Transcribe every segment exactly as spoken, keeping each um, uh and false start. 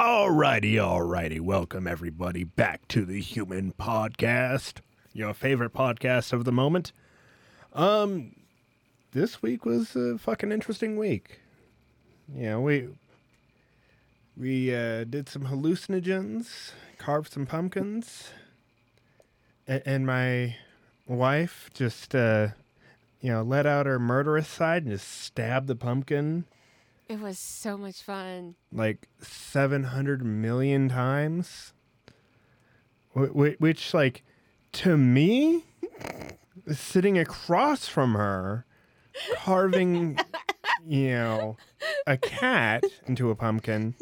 Alrighty, alrighty. Welcome, everybody, back to the Human Podcast, your favorite podcast of the moment. Um, this week was a fucking interesting week. Yeah, we we uh, did some hallucinogens, carved some pumpkins, and, and my wife just, uh, you know, let out her murderous side and just stabbed the pumpkin. It was so much fun. Like seven hundred million times. Which, like, to me, sitting across from her, carving, you know, a cat into a pumpkin,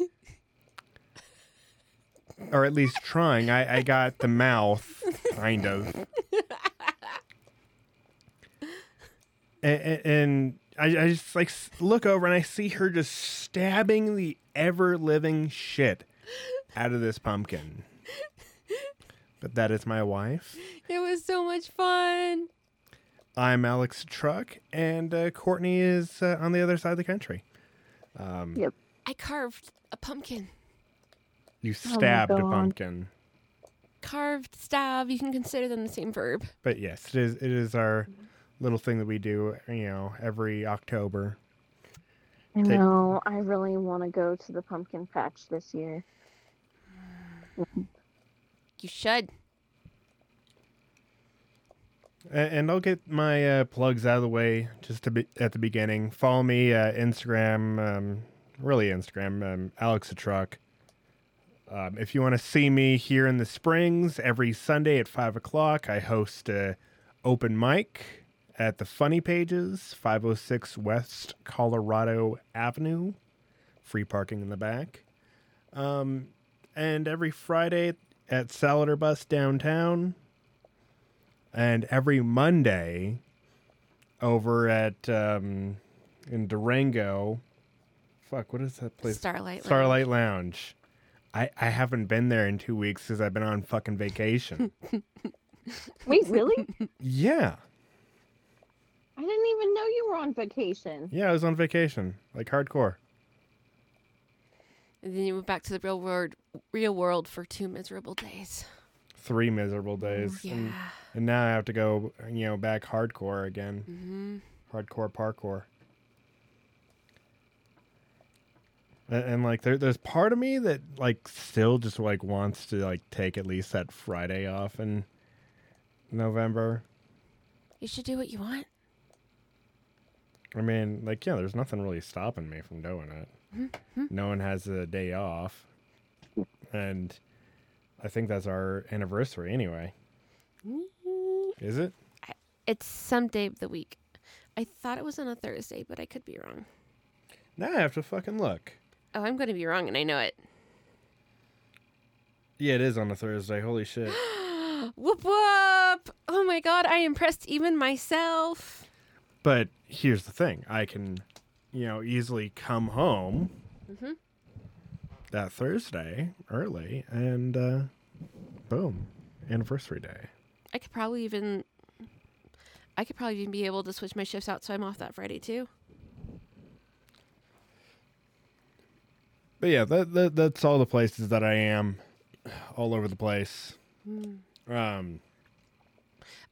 or at least trying, I, I got the mouth, kind of. And... and I, I just, like, look over and I see her just stabbing the ever-living shit out of this pumpkin. But that is my wife. It was so much fun. I'm Alex Truck, and uh, Courtney is uh, on the other side of the country. Um, yep. I carved a pumpkin. You stabbed oh a pumpkin. Carved, stab, you can consider them the same verb. But yes, it is. It is our... little thing that we do, you know, every October. I know. Take... I really want to go to the pumpkin patch this year. You should. And I'll get my uh, plugs out of the way just to be at the beginning. Follow me, uh, Instagram, um, really Instagram, um, alexthetruck. Um, if you want to see me here in the Springs every Sunday at five o'clock, I host a open mic at the Funny Pages, five oh six West Colorado Avenue. Free parking in the back. Um, and every Friday at Salad or Bus downtown. And every Monday over at, um, in Durango. Fuck, what is that place? Starlight Lounge. Starlight Lounge. I, I haven't been there in two weeks because I've been on fucking vacation. Wait, really? Yeah. I didn't even know you were on vacation. Yeah, I was on vacation, like hardcore. And then you went back to the real world, real world for two miserable days. Three miserable days. Yeah. And, and now I have to go, you know, back hardcore again. Mm-hmm. Hardcore parkour. And, and like, there, there's part of me that like still just like wants to like take at least that Friday off in November. You should do what you want. I mean, like, yeah, there's nothing really stopping me from doing it. Mm-hmm. No one has a day off. And I think that's our anniversary anyway. Mm-hmm. Is it? I, it's some day of the week. I thought it was on a Thursday, but I could be wrong. Now I have to fucking look. Oh, I'm going to be wrong, and I know it. Yeah, it is on a Thursday. Holy shit. Whoop, whoop. Oh, my God. I impressed even myself. But here's the thing. I can, you know, easily come home mm-hmm. that Thursday early and uh, boom, anniversary day. I could probably even, I could probably even be able to switch my shifts out so I'm off that Friday too. But yeah, that, that that's all the places that I am, all over the place. Mm. Um.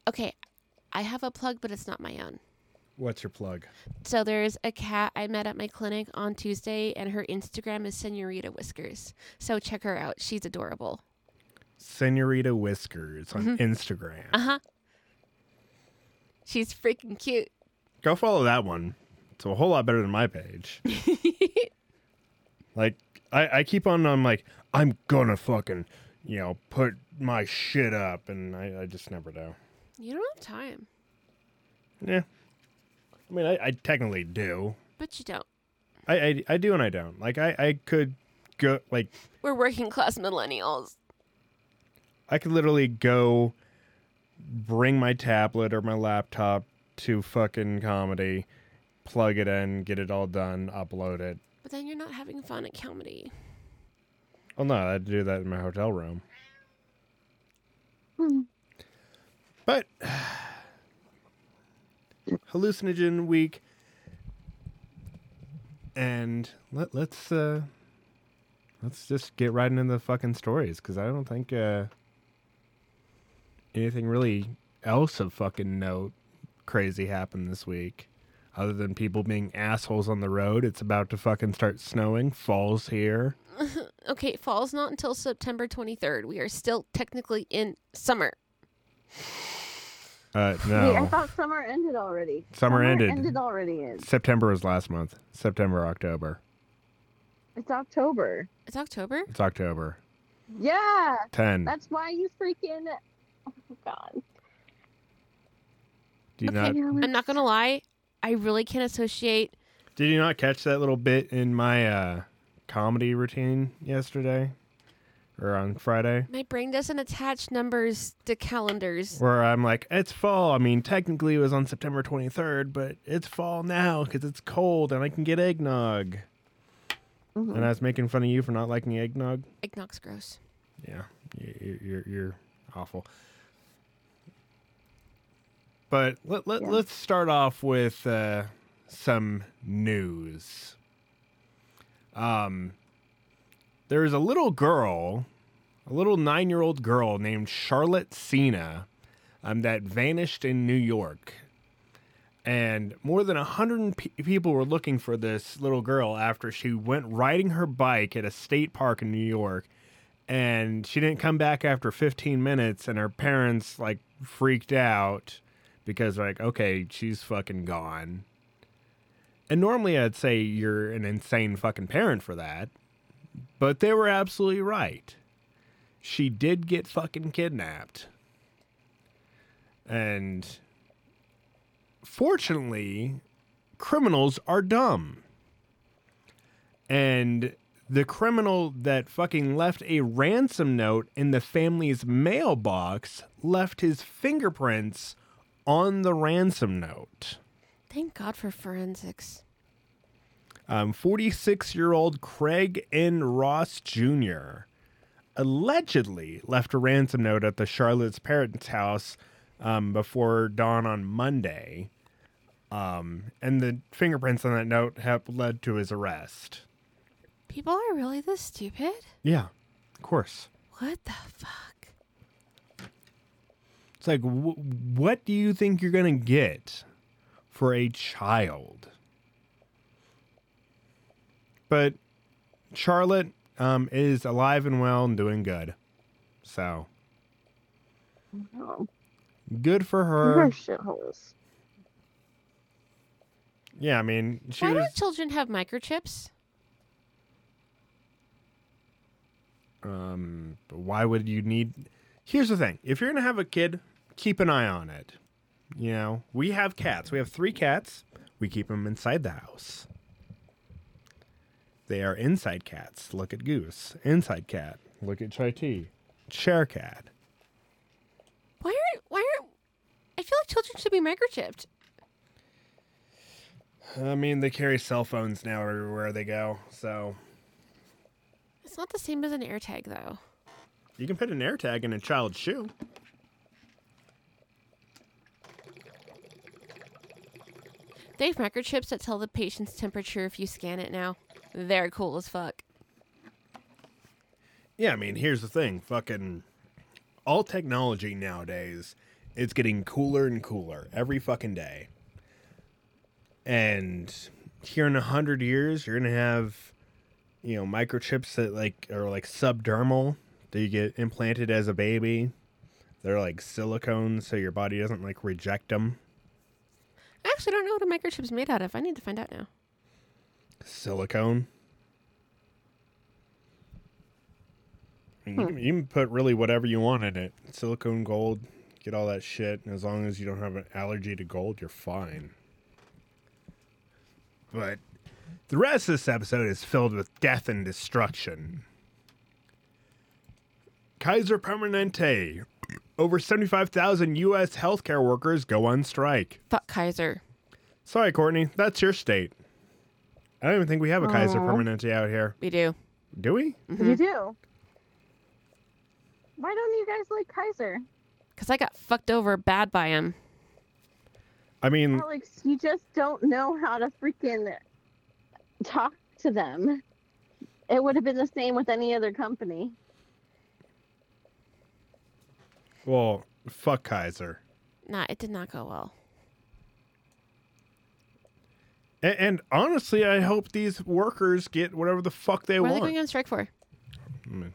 Okay, I have a plug, but it's not my own. What's your plug? So there's a cat I met at my clinic on Tuesday, and her Instagram is Senorita Whiskers. So check her out. She's adorable. Senorita Whiskers on mm-hmm. Instagram. Uh-huh. She's freaking cute. Go follow that one. It's a whole lot better than my page. Like, I, I keep on, I'm like, I'm gonna fucking, you know, put my shit up, and I, I just never do. You don't have time. Yeah. I mean, I, I technically do. But you don't. I, I, I do and I don't. Like, I, I could go, like... We're working class millennials. I could literally go bring my tablet or my laptop to fucking comedy, plug it in, get it all done, upload it. But then you're not having fun at comedy. Oh, no, I'd do that in my hotel room. Mm. But... hallucinogen week, and let, let's uh let's just get right into the fucking stories, because I don't think uh, anything really else of fucking note crazy happened this week. Other than people being assholes on the road, it's about to fucking start snowing. Fall's here. Okay, fall's not until September twenty-third. We are still technically in summer. Uh, no. Wait, I thought summer ended already. Summer, summer ended. ended already. Is. September was last month. September, October. It's October. It's October? It's October. Yeah. ten. That's why you freaking... Oh, God. Do you okay, not... I'm not going to lie. I really can't associate... Did you not catch that little bit in my uh, comedy routine yesterday? Or on Friday. My brain doesn't attach numbers to calendars. Where I'm like, it's fall. I mean, technically it was on September twenty-third, but it's fall now because it's cold and I can get eggnog. Mm-hmm. And I was making fun of you for not liking eggnog. Eggnog's gross. Yeah, you're you're, you're awful. But let, let, yeah. let's start off with uh, some news. Um... There is a little girl, a little nine-year-old girl named Charlotte Cena um, that vanished in New York. And more than one hundred pe- people were looking for this little girl after she went riding her bike at a state park in New York. And she didn't come back after fifteen minutes, and her parents, like, freaked out because, like, okay, she's fucking gone. And normally I'd say you're an insane fucking parent for that. But they were absolutely right. She did get fucking kidnapped. And fortunately, criminals are dumb. And the criminal that fucking left a ransom note in the family's mailbox left his fingerprints on the ransom note. Thank God for forensics. Um, forty-six-year-old Craig N. Ross Junior allegedly left a ransom note at the Charlotte's parents' house um, before dawn on Monday. Um, and the fingerprints on that note have led to his arrest. People are really this stupid? Yeah, of course. What the fuck? It's like, wh- what do you think you're going to get for a child? But Charlotte um, is alive and well and doing good. So. Good for her. Shitholes. Yeah, I mean. She Why was... do children have microchips? Um, why would you need. Here's the thing. If you're going to have a kid, keep an eye on it. You know, we have cats. We have three cats. We keep them inside the house. They are inside cats. Look at Goose. Inside cat. Look at Chai Tea. Chair cat. Why are why are I feel like children should be microchipped. I mean, they carry cell phones now everywhere they go, so it's not the same as an AirTag, though. You can put an AirTag in a child's shoe. They have microchips that tell the patient's temperature if you scan it now. They're cool as fuck. Yeah, I mean, here's the thing. Fucking all technology nowadays, it's getting cooler and cooler every fucking day. And here in a hundred years, you're going to have, you know, microchips that like are like subdermal. They get implanted as a baby. They're like silicone, so your body doesn't like reject them. I actually don't know what a microchip's made out of. I need to find out now. Silicone. I mean, hmm. You can put really whatever you want in it. Silicone, gold, get all that shit. And as long as you don't have an allergy to gold, you're fine. But the rest of this episode is filled with death and destruction. Kaiser Permanente. Over seventy-five thousand U S healthcare workers go on strike. Fuck Kaiser. Sorry, Courtney. That's your state. I don't even think we have a Kaiser Aww. Permanente out here. We do. Do we? Mm-hmm. You do. Why don't you guys like Kaiser? Because I got fucked over bad by him. I mean... Alex, you just don't know how to freaking talk to them. It would have been the same with any other company. Well, fuck Kaiser. Nah, it did not go well. And, and honestly, I hope these workers get whatever the fuck they what want. What are they going on strike for? I mean,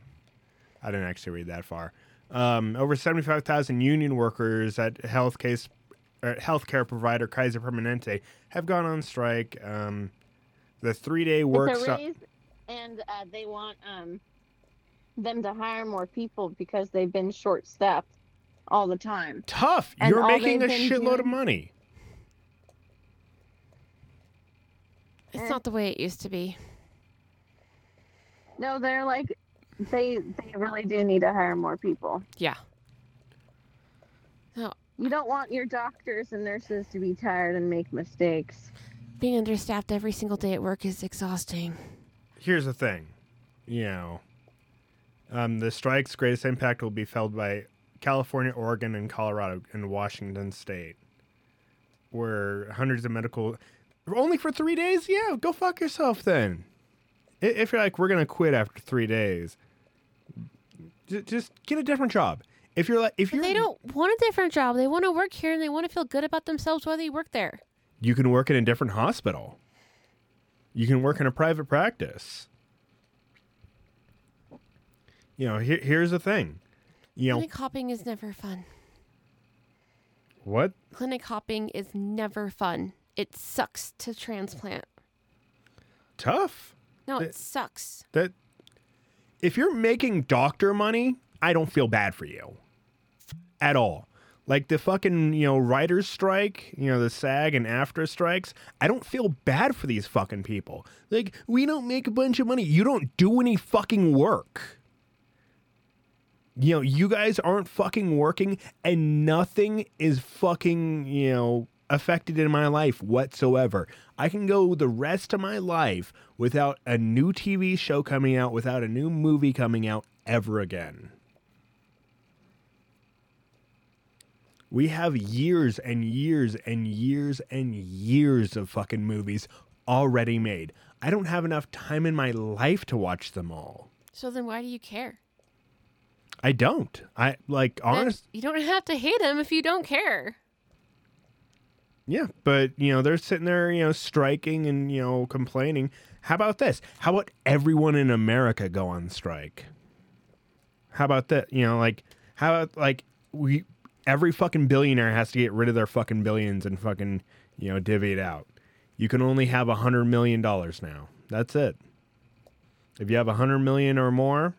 I didn't actually read that far. Um, over seventy-five thousand union workers at health case, or healthcare provider Kaiser Permanente have gone on strike. Um, the three-day work... It's a raise, so- and uh, they want um, them to hire more people because they've been short-staffed all the time. Tough! And You're making a shitload doing- of money. It's not the way it used to be. No, they're like... They they really do need to hire more people. Yeah. No, you don't want your doctors and nurses to be tired and make mistakes. Being understaffed every single day at work is exhausting. Here's the thing. You know, um, the strike's greatest impact will be felt by California, Oregon, and Colorado, and Washington State, where hundreds of medical... Only for three days? Yeah, go fuck yourself then. If you're like, we're going to quit after three days, just get a different job. If you're like, if you They don't want a different job. They want to work here and they want to feel good about themselves while they work there. You can work in a different hospital. You can work in a private practice. You know, here, here's the thing. You Clinic know, hopping is never fun. What? Clinic hopping is never fun. It sucks to transplant. Tough. No, that, it sucks. That if you're making doctor money, I don't feel bad for you at all. Like the fucking, you know, writers strike, you know, the SAG and AFTRA strikes. I don't feel bad for these fucking people. Like, we don't make a bunch of money. You don't do any fucking work. You know, you guys aren't fucking working and nothing is fucking, you know, affected in my life whatsoever. I can go the rest of my life without a new T V show coming out, without a new movie coming out ever again. We have years and years and years and years of fucking movies already made. I don't have enough time in my life to watch them all. So then why do you care? I don't. I like honest. You don't have to hate them if you don't care. Yeah, but, you know, they're sitting there, you know, striking and, you know, complaining. How about this? How about everyone in America go on strike? How about that? You know, like, how about, like, we, every fucking billionaire has to get rid of their fucking billions and fucking, you know, divvy it out. You can only have one hundred million dollars now. That's it. If you have one hundred million dollars or more,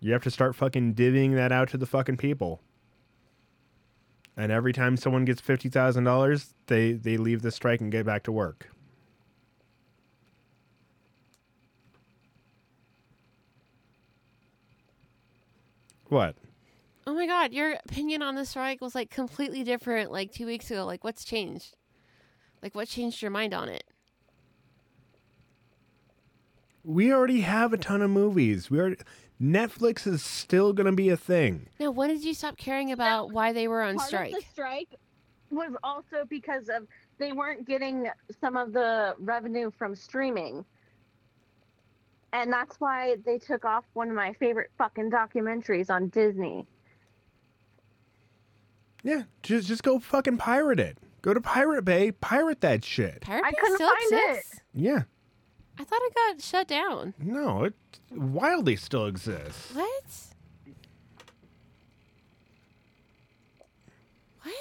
you have to start fucking divvying that out to the fucking people. And every time someone gets fifty thousand dollars, they, they leave the strike and get back to work. What? Oh my God, your opinion on the strike was like completely different like two weeks ago. Like what's changed? Like what changed your mind on it? We already have a ton of movies. We already... Netflix is still going to be a thing. Now, when did you stop caring about now, why they were on part strike? Of the strike was also because of they weren't getting some of the revenue from streaming. And that's why they took off one of my favorite fucking documentaries on Disney. Yeah, just just go fucking pirate it. Go to Pirate Bay, pirate that shit. Pirate Bay I couldn't still find exists? It. Yeah. I thought it got shut down. No, it wildly still exists. What? What?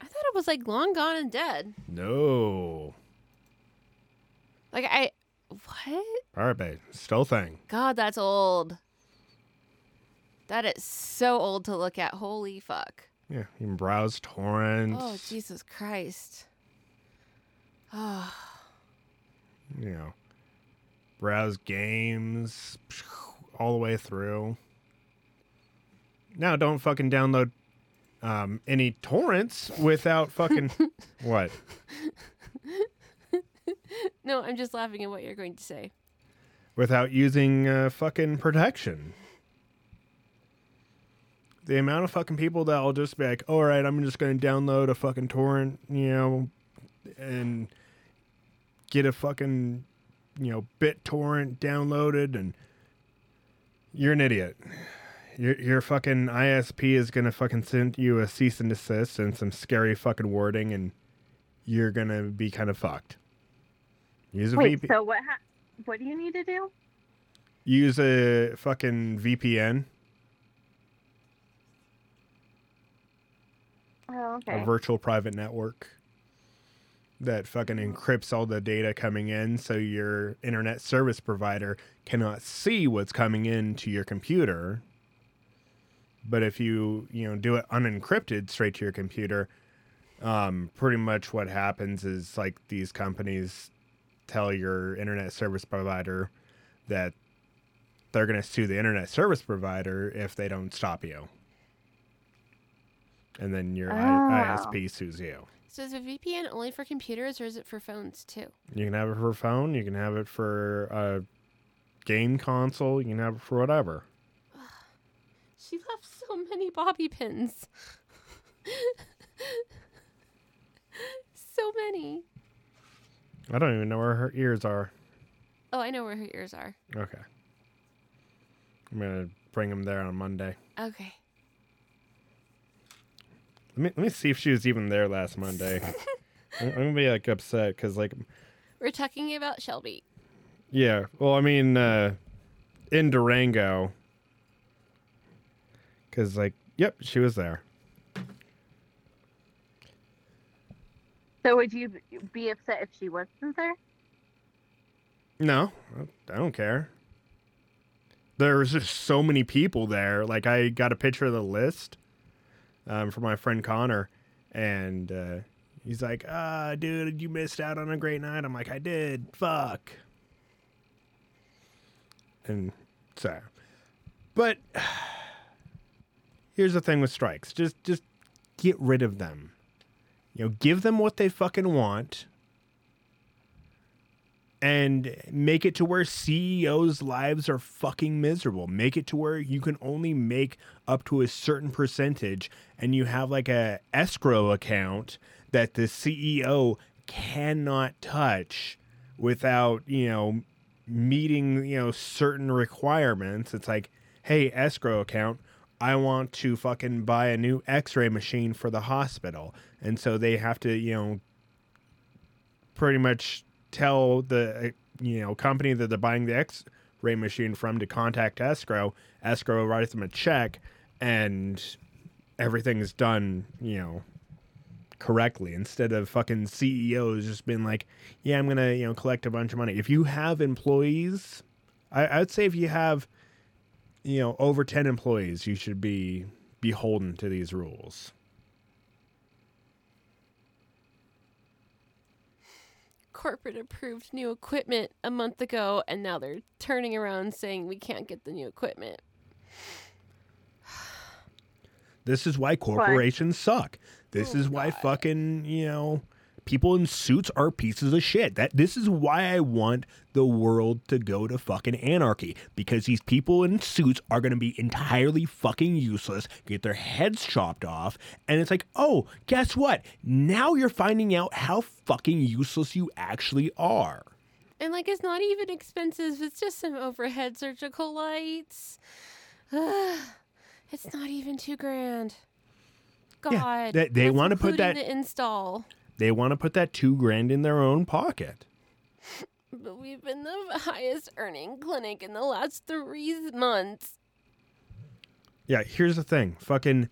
I thought it was like long gone and dead. No. Like I, what? Pirate Bay, still thing. God, that's old. That is so old to look at. Holy fuck. Yeah, you can browse torrents. Oh, Jesus Christ. Oh. You know, browse games all the way through. Now, don't fucking download um, any torrents without fucking what? No, I'm just laughing at what you're going to say. Without using uh, fucking protection. The amount of fucking people that will just be like, all right, I'm just going to download a fucking torrent, you know, and... Get a fucking you know, BitTorrent downloaded, and you're an idiot. Your your fucking I S P is gonna fucking send you a cease and desist and some scary fucking wording, and you're gonna be kind of fucked. Use a Wait, V P N. So what? Ha- what do you need to do? Use a fucking V P N. Oh, okay. A virtual private network that fucking encrypts all the data coming in, so your internet service provider cannot see what's coming into your computer. But if you, you know, do it unencrypted straight to your computer, um, pretty much what happens is, like, these companies tell your internet service provider that they're going to sue the internet service provider if they don't stop you. And then your oh. I S P sues you. So is a V P N only for computers, or is it for phones too? You can have it for phone. You can have it for a game console. You can have it for whatever. She left so many bobby pins. So many. I don't even know where her ears are. Oh, I know where her ears are. Okay. I'm going to bring them there on Monday. Okay. Let me, let me see if she was even there last Monday. I'm, I'm going to be, like, upset because, like... We're talking about Shelby. Yeah. Well, I mean, uh, in Durango. Because, like, yep, she was there. So would you be upset if she wasn't there? No. I don't care. There was just so many people there. Like, I got a picture of the list um, from my friend Connor. And uh, he's like, ah, dude, you missed out on a great night. I'm like, I did. Fuck. And so. But here's the thing with strikes. Just, just get rid of them. You know, give them what they fucking want and make it to where C E Os' lives are fucking miserable. Make it to where you can only make up to a certain percentage, and you have like a escrow account that the C E O cannot touch without, you know, meeting, you know, certain requirements. It's like, hey, escrow account, I want to fucking buy a new x-ray machine for the hospital. And so they have to, you know, pretty much tell the, you know, company that they're buying the x-ray machine from to contact escrow. Escrow writes them a check, and everything is done, you know, correctly, instead of fucking C E Os just being like, yeah, I'm going to, you know, collect a bunch of money. If you have employees, I, I would say if you have, you know, over ten employees, you should be beholden to these rules. Corporate approved new equipment a month ago, and now they're turning around saying we can't get the new equipment. This is why corporations what? suck. This oh, is why God. fucking, you know, people in suits are pieces of shit. That this is why I want the world to go to fucking anarchy, because these people in suits are going to be entirely fucking useless, get their heads chopped off, and it's like, oh, guess what? Now you're finding out how fucking useless you actually are. And, like, it's not even expenses. It's just some overhead surgical lights. Ugh, it's not even two grand. God, yeah, they, they want to put that the install. They want to put that two grand in their own pocket. But we've been the highest earning clinic in the last three months. Yeah, here's the thing. Fucking,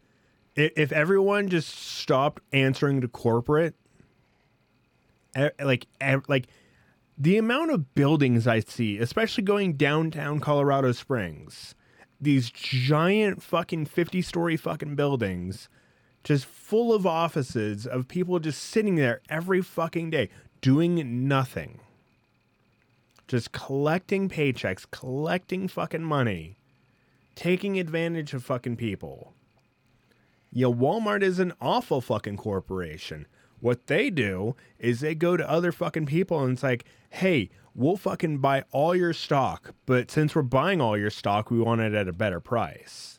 if everyone just stopped answering to corporate, like, like the amount of buildings I see, especially going downtown Colorado Springs, these giant fucking fifty-story fucking buildings, just full of offices of people just sitting there every fucking day doing nothing. Just collecting paychecks, collecting fucking money, taking advantage of fucking people. Yeah, Walmart is an awful fucking corporation. What they do is they go to other fucking people and it's like, hey, we'll fucking buy all your stock, but since we're buying all your stock, we want it at a better price.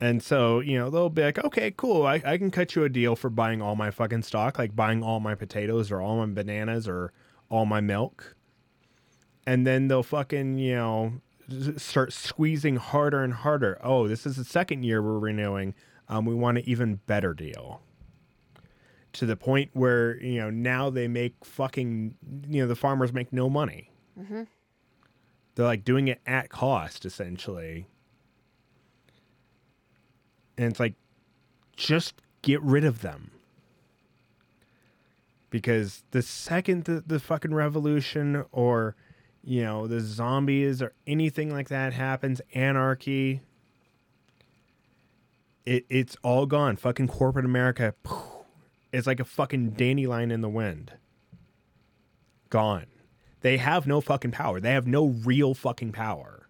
And so, you know, they'll be like, okay, cool. I, I can cut you a deal for buying all my fucking stock, like buying all my potatoes or all my bananas or all my milk. and then they'll fucking, you know, start squeezing harder and harder. Oh, this is the second year we're renewing. Um, we want an even better deal. To the point where, you know, now they make fucking, you know, the farmers make no money. Mm-hmm. They're like doing it at cost, essentially. And it's like, just get rid of them. Because the second the, the fucking revolution or, you know, the zombies or anything like that happens, anarchy, it it's all gone. Fucking corporate America, it's like a fucking dandelion in the wind. Gone. They have no fucking power. They have no real fucking power.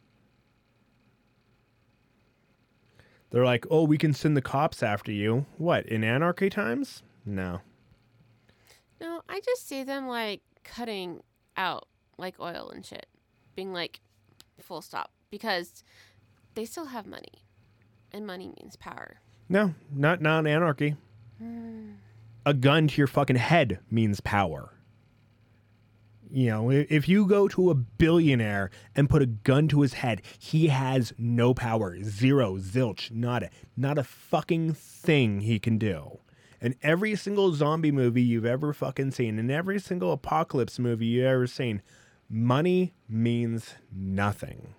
They're like, oh, we can send the cops after you. What, in anarchy times? No. No, I just see them, like, cutting out, like, oil and shit. Being, like, full stop. Because they still have money. And money means power. No, not not anarchy. Mm. A gun to your fucking head means power. You know, if you go to a billionaire and put a gun to his head, he has no power. Zero, zilch, nada. Not a fucking thing he can do. And every single zombie movie you've ever fucking seen, and every single apocalypse movie you've ever seen, money means nothing.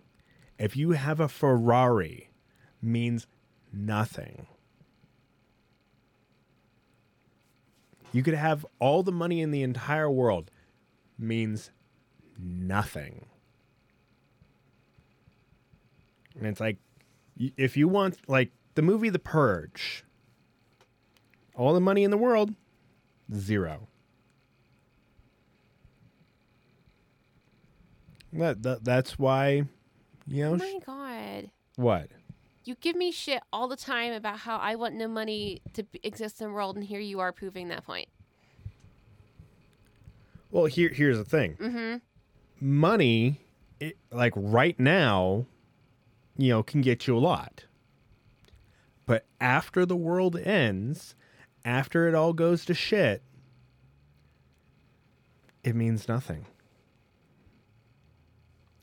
If you have a Ferrari, means nothing. You could have all the money in the entire world, means nothing. And it's like, if you want, like, the movie The Purge, all the money in the world, zero. That, that that's why, you know. Oh my God. What? You give me shit all the time about how I want no money to exist in the world, and here you are proving that point. Well, here here's the thing. Mm-hmm. Money, it, like right now, you know, can get you a lot. But after the world ends, after it all goes to shit, it means nothing.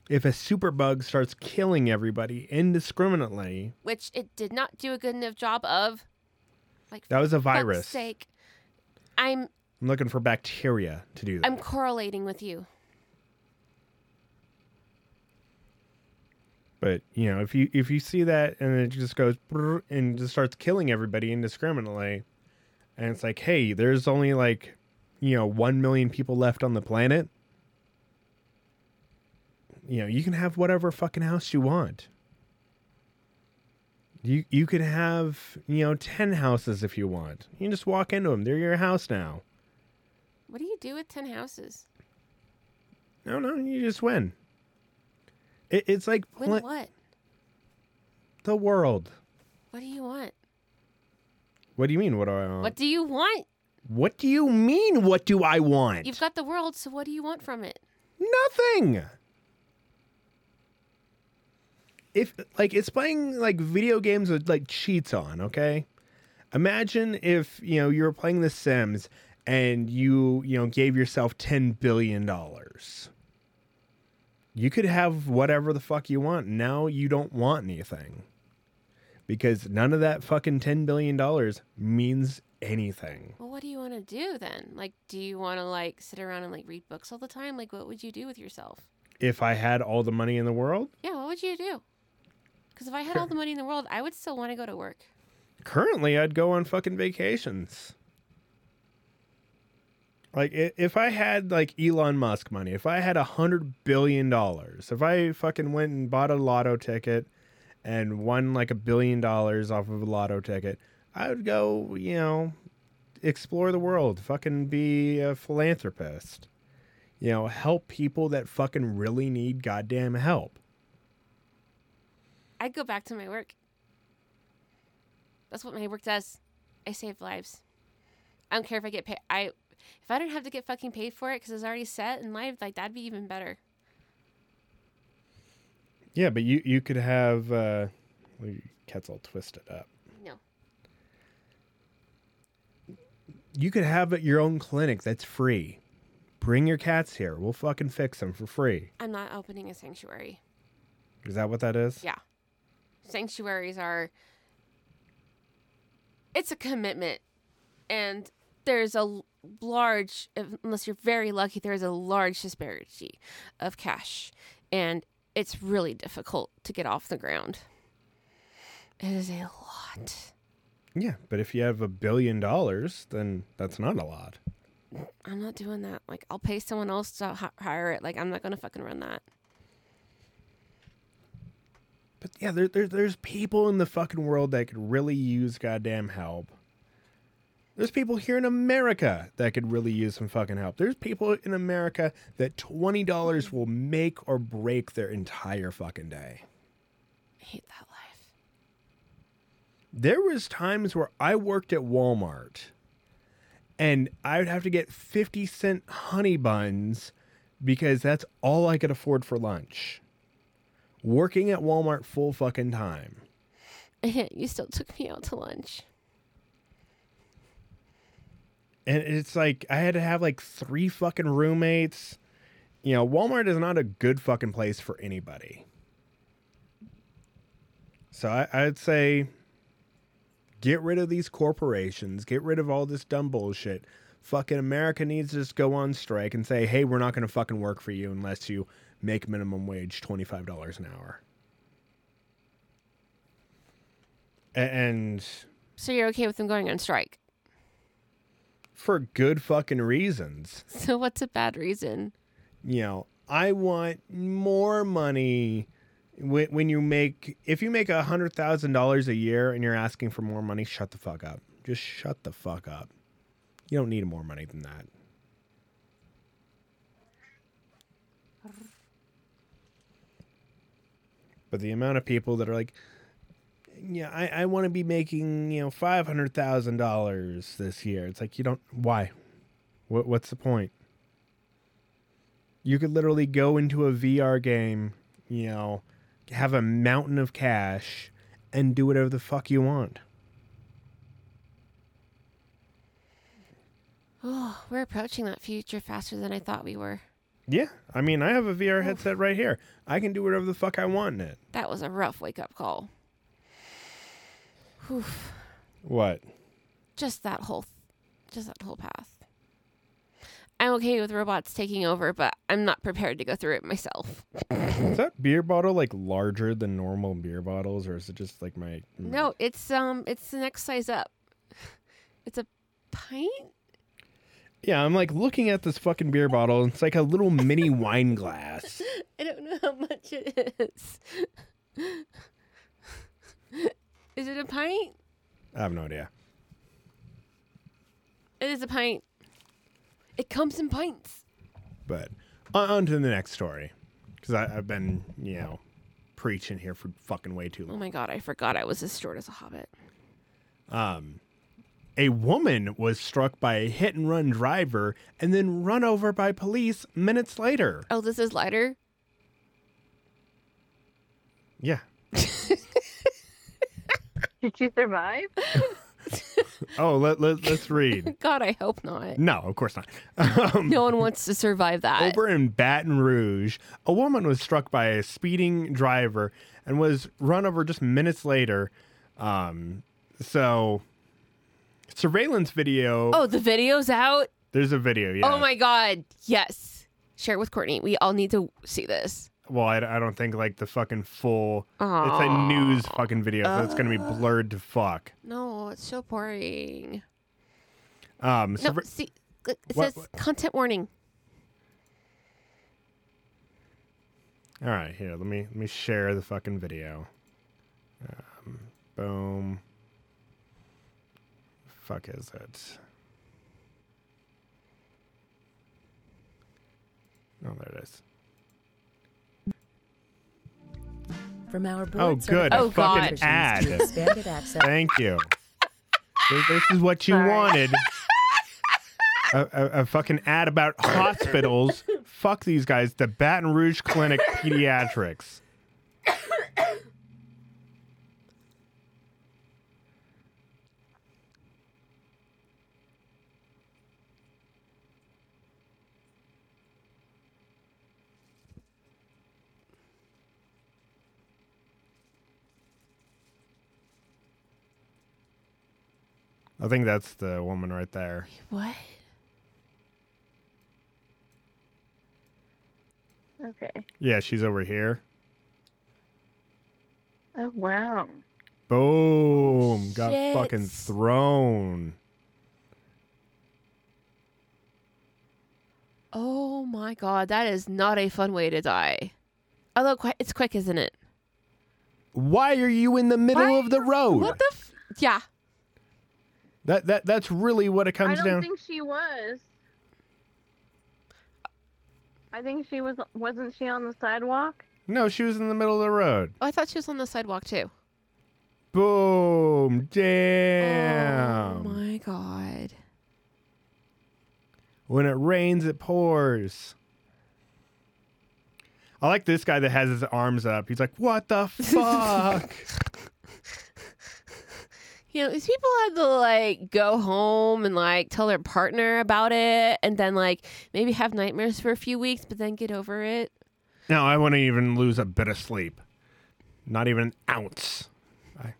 If a superbug starts killing everybody indiscriminately, which it did not do a good enough job of, like that was a virus. For fuck's sake, I'm I'm looking for bacteria to do that. I'm correlating with you. But you know, if you if you see that and it just goes and just starts killing everybody indiscriminately. And it's like, hey, there's only like, you know, one million people left on the planet. You know, you can have whatever fucking house you want. You you could have, you know, ten houses if you want. You can just walk into them. They're your house now. What do you do with ten houses? No, no, you just win. It, it's like... Win pl- what? The world. What do you want? What do you mean, what do I want? What do you want? What do you mean, what do I want? You've got the world, so what do you want from it? Nothing! If, like, it's playing, like, video games with, like, cheats on, okay? Imagine if, you know, you were playing The Sims and you, you know, gave yourself ten billion dollars. You could have whatever the fuck you want. Now you don't want anything. Because none of that fucking ten billion dollars means anything. Well, what do you want to do then? Like, do you want to, like, sit around and, like, read books all the time? Like, what would you do with yourself? If I had all the money in the world? Yeah, what would you do? Because if I had all the money in the world, I would still want to go to work. Currently, I'd go on fucking vacations. Like, if I had, like, Elon Musk money, if I had one hundred billion dollars, if I fucking went and bought a lotto ticket and won like a billion dollars off of a lotto ticket, I would go, you know, explore the world, fucking be a philanthropist, you know, help people that fucking really need goddamn help. I'd go back to my work. That's what my work does. I save lives. I don't care if I get paid. I, if I don't have to get fucking paid for it because it's already set in life, like that'd be even better. Yeah, but you, you could have... Uh, well, your cat's all twisted up. No. You could have your own clinic that's free. Bring your cats here. We'll fucking fix them for free. I'm not opening a sanctuary. Is that what that is? Yeah. Sanctuaries are... It's a commitment. And there's a large, unless you're very lucky, there's a large disparity of cash. And it's really difficult to get off the ground. It is a lot. Yeah, but if you have a billion dollars, then that's not a lot. I'm not doing that. Like, I'll pay someone else to h- hire it. Like, I'm not going to fucking run that. But yeah, there, there, there's people in the fucking world that could really use goddamn help. There's people here in America that could really use some fucking help. There's people in America that twenty dollars will make or break their entire fucking day. I hate that life. There was times where I worked at Walmart and I would have to get fifty cent honey buns because that's all I could afford for lunch. Working at Walmart full fucking time. Yeah, you still took me out to lunch. And it's like, I had to have like three fucking roommates. You know, Walmart is not a good fucking place for anybody. So I, I'd say get rid of these corporations. Get rid of all this dumb bullshit. Fucking America needs to just go on strike and say, hey, we're not going to fucking work for you unless you make minimum wage twenty-five dollars an hour. And... So you're okay with them going on strike? For good fucking reasons. So what's a bad reason? You know, I want more money. When, when you make, if you make one hundred thousand dollars a year and you're asking for more money, shut the fuck up. Just shut the fuck up. You don't need more money than that. But the amount of people that are like, yeah, I, I want to be making, you know, five hundred thousand dollars this year. It's like, you don't, why? What, what's the point? You could literally go into a V R game, you know, have a mountain of cash and do whatever the fuck you want. Oh, we're approaching that future faster than I thought we were. Yeah. I mean, I have a V R headset right here. I can do whatever the fuck I want in it. That was a rough wake-up call. Whew. What? Just that whole, just that whole path. I'm okay with robots taking over, but I'm not prepared to go through it myself. Is that beer bottle like larger than normal beer bottles, or is it just like my? my... No, it's um, it's the next size up. It's a pint. Yeah, I'm like looking at this fucking beer bottle. And it's like a little mini wine glass. I don't know how much it is. Is it a pint? I have no idea. It is a pint. It comes in pints. But on, on to the next story. Because I've been, you know, preaching here for fucking way too long. Oh my God, I forgot I was as short as a hobbit. Um, a woman was struck by a hit-and-run driver and then run over by police minutes later. Oh, this is lighter? Yeah. Did you survive? Oh, let, let, let's read. God, I hope not. No, of course not. Um, no one wants to survive that. Over in Baton Rouge, a woman was struck by a speeding driver and was run over just minutes later. Um, so, surveillance video. Oh, the video's out? There's a video, yeah. Oh, my God. Yes. Share it with Courtney. We all need to see this. Well, I, I don't think, like, the fucking full... Aww. It's a news fucking video, so uh, it's going to be blurred to fuck. No, it's so boring. Um, so no, for, see, it what, says what? Content warning. All right, here, let me let me share the fucking video. Um, boom. Fuck is it? Oh, there it is. From our oh, good. Oh, fucking ad. Thank you. this, this is what you Sorry. wanted. a, a, a fucking ad about hospitals. Fuck these guys. The Baton Rouge Clinic Pediatrics. I think that's the woman right there. What? Okay. Yeah, she's over here. Oh, wow. Boom. Shit. Got fucking thrown. Oh, my God. That is not a fun way to die. Although it's quick, isn't it? Why are you in the middle Why? of the road? What the f- Yeah. That that That's really what it comes down to. I don't down. think she was. I think she was, wasn't she on the sidewalk? No, she was in the middle of the road. Oh, I thought she was on the sidewalk, too. Boom. Damn. Oh, my God. When it rains, it pours. I like this guy that has his arms up. He's like, what the fuck? You know, these people had to, like, go home and, like, tell their partner about it and then, like, maybe have nightmares for a few weeks but then get over it. No, I wouldn't even lose a bit of sleep. Not even an ounce. I...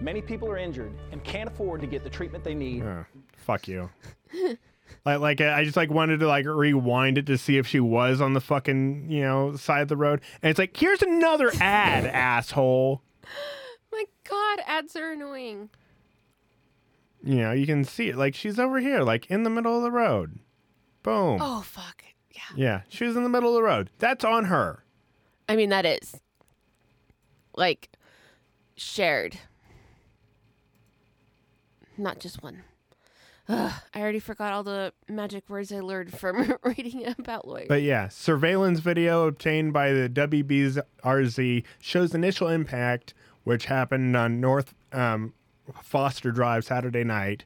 Many people are injured and can't afford to get the treatment they need. Oh, fuck you. Like, like I just, like, wanted to, like, rewind it to see if she was on the fucking, you know, side of the road. And it's like, here's another ad, asshole. My God, ads are annoying. You know, you can see it. Like, she's over here, like, in the middle of the road. Boom. Oh, fuck. Yeah. Yeah, she was in the middle of the road. That's on her. I mean, that is, like, shared. Not just one. Ugh, I already forgot all the magic words I learned from reading about lawyers. But yeah, surveillance video obtained by the W B R Z shows initial impact, which happened on North um, Foster Drive Saturday night.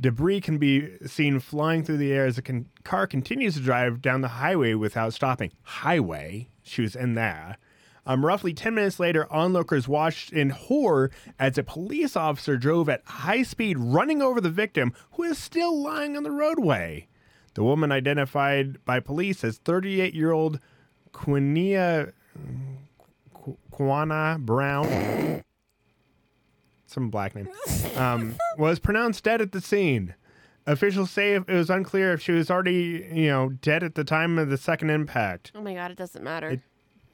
Debris can be seen flying through the air as the con- car continues to drive down the highway without stopping. Highway? She was in there. Um, roughly ten minutes later, onlookers watched in horror as a police officer drove at high speed, running over the victim, who is still lying on the roadway. The woman, identified by police as thirty-eight-year-old Quinia... Quana Brown, some black name, um, was pronounced dead at the scene. Officials say it was unclear if she was already, you know, dead at the time of the second impact. Oh my God, it doesn't matter. It,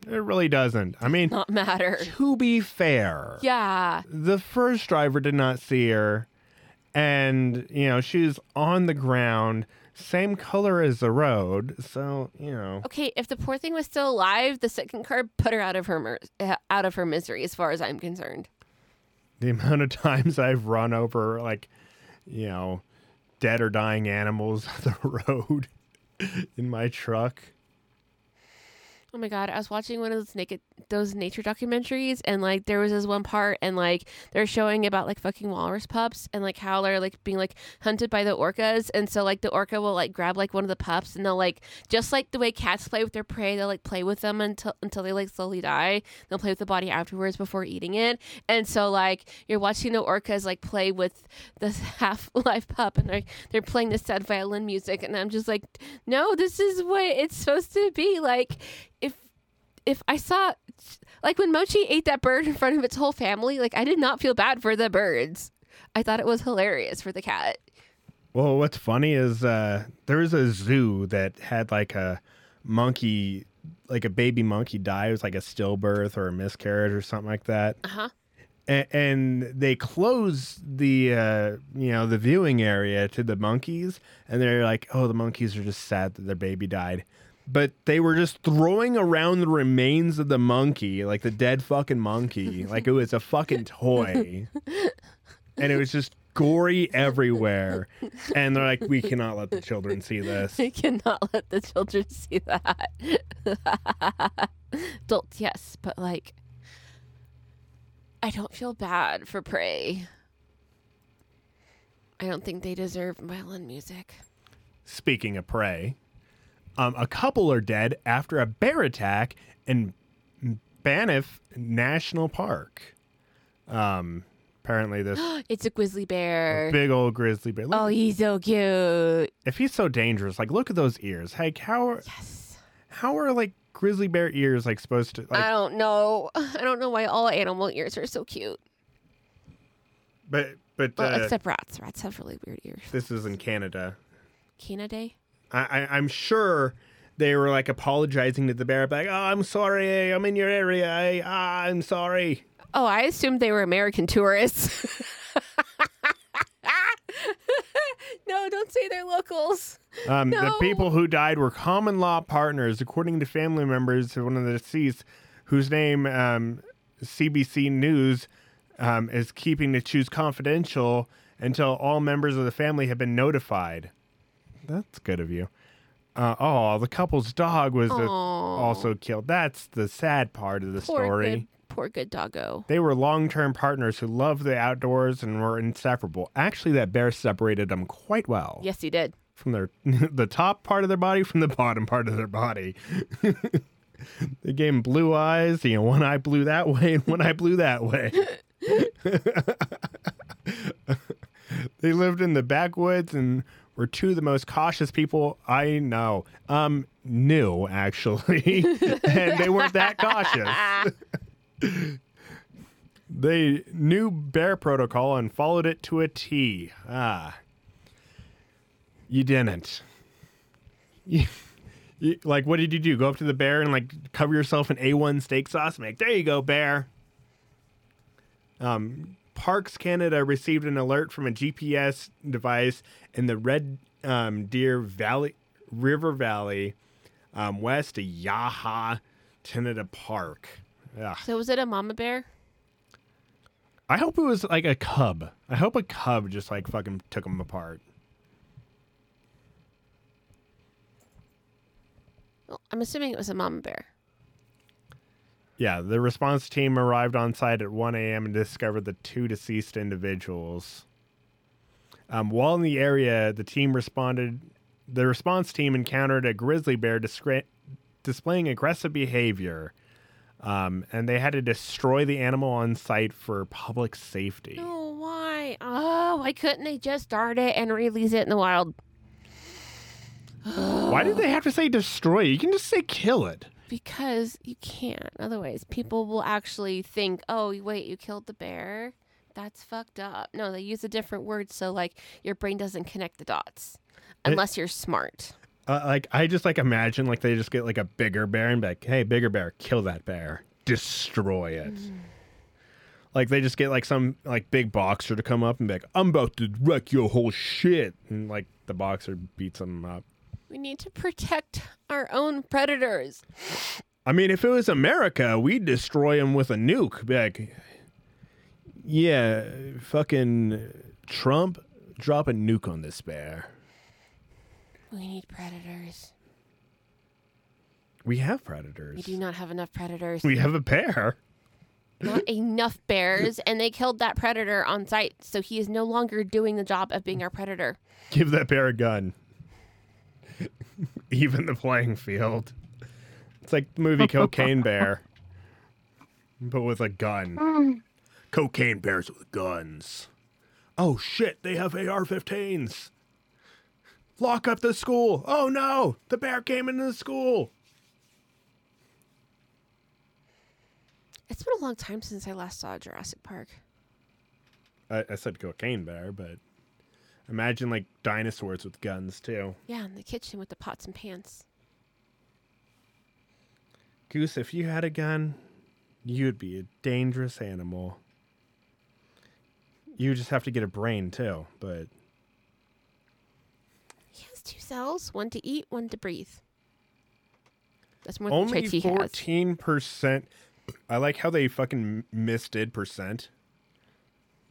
it really doesn't. I mean, not matter. To be fair, yeah, the first driver did not see her, and you know she was on the ground. Same color as the road, so you know. Okay, if the poor thing was still alive, the second car put her out of her mer- out of her misery. As far as I'm concerned, the amount of times I've run over, like, you know, dead or dying animals on the road in my truck. Oh my God! I was watching one of those naked those nature documentaries, and like there was this one part, and like they're showing about like fucking walrus pups, and like how they're like being like hunted by the orcas, and so like the orca will like grab like one of the pups, and they'll like, just like the way cats play with their prey, they'll like play with them until until they like slowly die. They'll play with the body afterwards before eating it, and so like you're watching the orcas like play with this half live pup, and they're they're playing this sad violin music, and I'm just like, no, this is what it's supposed to be like. If if I saw, like when Mochi ate that bird in front of its whole family, like I did not feel bad for the birds. I thought it was hilarious for the cat. Well, what's funny is uh, there was a zoo that had like a monkey, like a baby monkey die. It was like a stillbirth or a miscarriage or something like that. Uh-huh. A- and they closed the, uh, you know, the viewing area to the monkeys. And they're like, oh, the monkeys are just sad that their baby died. But they were just throwing around the remains of the monkey, like the dead fucking monkey, like it was a fucking toy. And it was just gory everywhere. And they're like, we cannot let the children see this. We cannot let the children see that. Adults, yes, but like, I don't feel bad for prey. I don't think they deserve violin music. Speaking of prey... Um, a couple are dead after a bear attack in Banff National Park. Um, apparently this... It's a grizzly bear. A big old grizzly bear. Look, oh, he's so cute. If he's so dangerous, like, look at those ears. Like, how are... Yes. How are, like, grizzly bear ears, like, supposed to... Like, I don't know. I don't know why all animal ears are so cute. But but well, uh, except rats. Rats have really weird ears. This is in Canada. Canada? I, I I'm sure they were like apologizing to the bear, like, "Oh, I'm sorry, I'm in your area. I, ah, I'm sorry." Oh, I assumed they were American tourists. No, don't say they're locals. Um, no. The people who died were common law partners, according to family members of one of the deceased, whose name um, C B C News um, is keeping to choose confidential until all members of the family have been notified. That's good of you. Uh, oh, the couple's dog was a, also killed. That's the sad part of the Poor story. Good. Poor good doggo. They were long-term partners who loved the outdoors and were inseparable. Actually, that bear separated them quite well. Yes, he did. From their the top part of their body from the bottom part of their body. They gave him blue eyes. You know, one eye blew that way and one eye blew that way. They lived in the backwoods and were two of the most cautious people I know. Um, knew, actually. And they weren't that cautious. They knew bear protocol and followed it to a T. Ah. You didn't. You, you, like, what did you do? Go up to the bear and, like, cover yourself in A one steak sauce? And like, there you go, bear. Um, Parks Canada received an alert from a G P S device in the Red um, Deer Valley River Valley um, west of Yaha Tenada Park. Yeah. So was it a mama bear? I hope it was like a cub. I hope a cub just like fucking took them apart. Well, I'm assuming it was a mama bear. Yeah, the response team arrived on site at one a.m. and discovered the two deceased individuals. Um, while in the area, the team responded. The response team encountered a grizzly bear discre- displaying aggressive behavior. Um, and they had to destroy the animal on site for public safety. Oh, why? Oh, why couldn't they just dart it and release it in the wild? Why did they have to say destroy? You can just say kill it. Because you can't. Otherwise, people will actually think, oh, wait, you killed the bear? That's fucked up. No, they use a different word, so, like, your brain doesn't connect the dots. Unless it- you're smart. Uh, like I just like imagine like they just get like a bigger bear and be like, hey, bigger bear, kill that bear, destroy it. Mm. Like they just get like some like big boxer to come up and be like, I'm about to wreck your whole shit, and like the boxer beats him up. We need to protect our own predators. I mean, if it was America, we'd destroy him with a nuke. Be like, yeah, fucking Trump, drop a nuke on this bear. We need predators. We have predators. We do not have enough predators. We have a bear. Not enough bears, and they killed that predator on site, so he is no longer doing the job of being our predator. Give that bear a gun. Even the playing field. It's like the movie Cocaine Bear, but with a gun. Cocaine bears with guns. Oh, shit, they have A R fifteens. Lock up the school. Oh, no. The bear came into the school. It's been a long time since I last saw Jurassic Park. I, I said cocaine bear, but imagine, like, dinosaurs with guns, too. Yeah, in the kitchen with the pots and pans. Goose, if you had a gun, you'd be a dangerous animal. You just have to get a brain, too, but... He has two cells, one to eat, one to breathe. That's more than traits he has. Only fourteen percent. I like how they fucking misdid percent.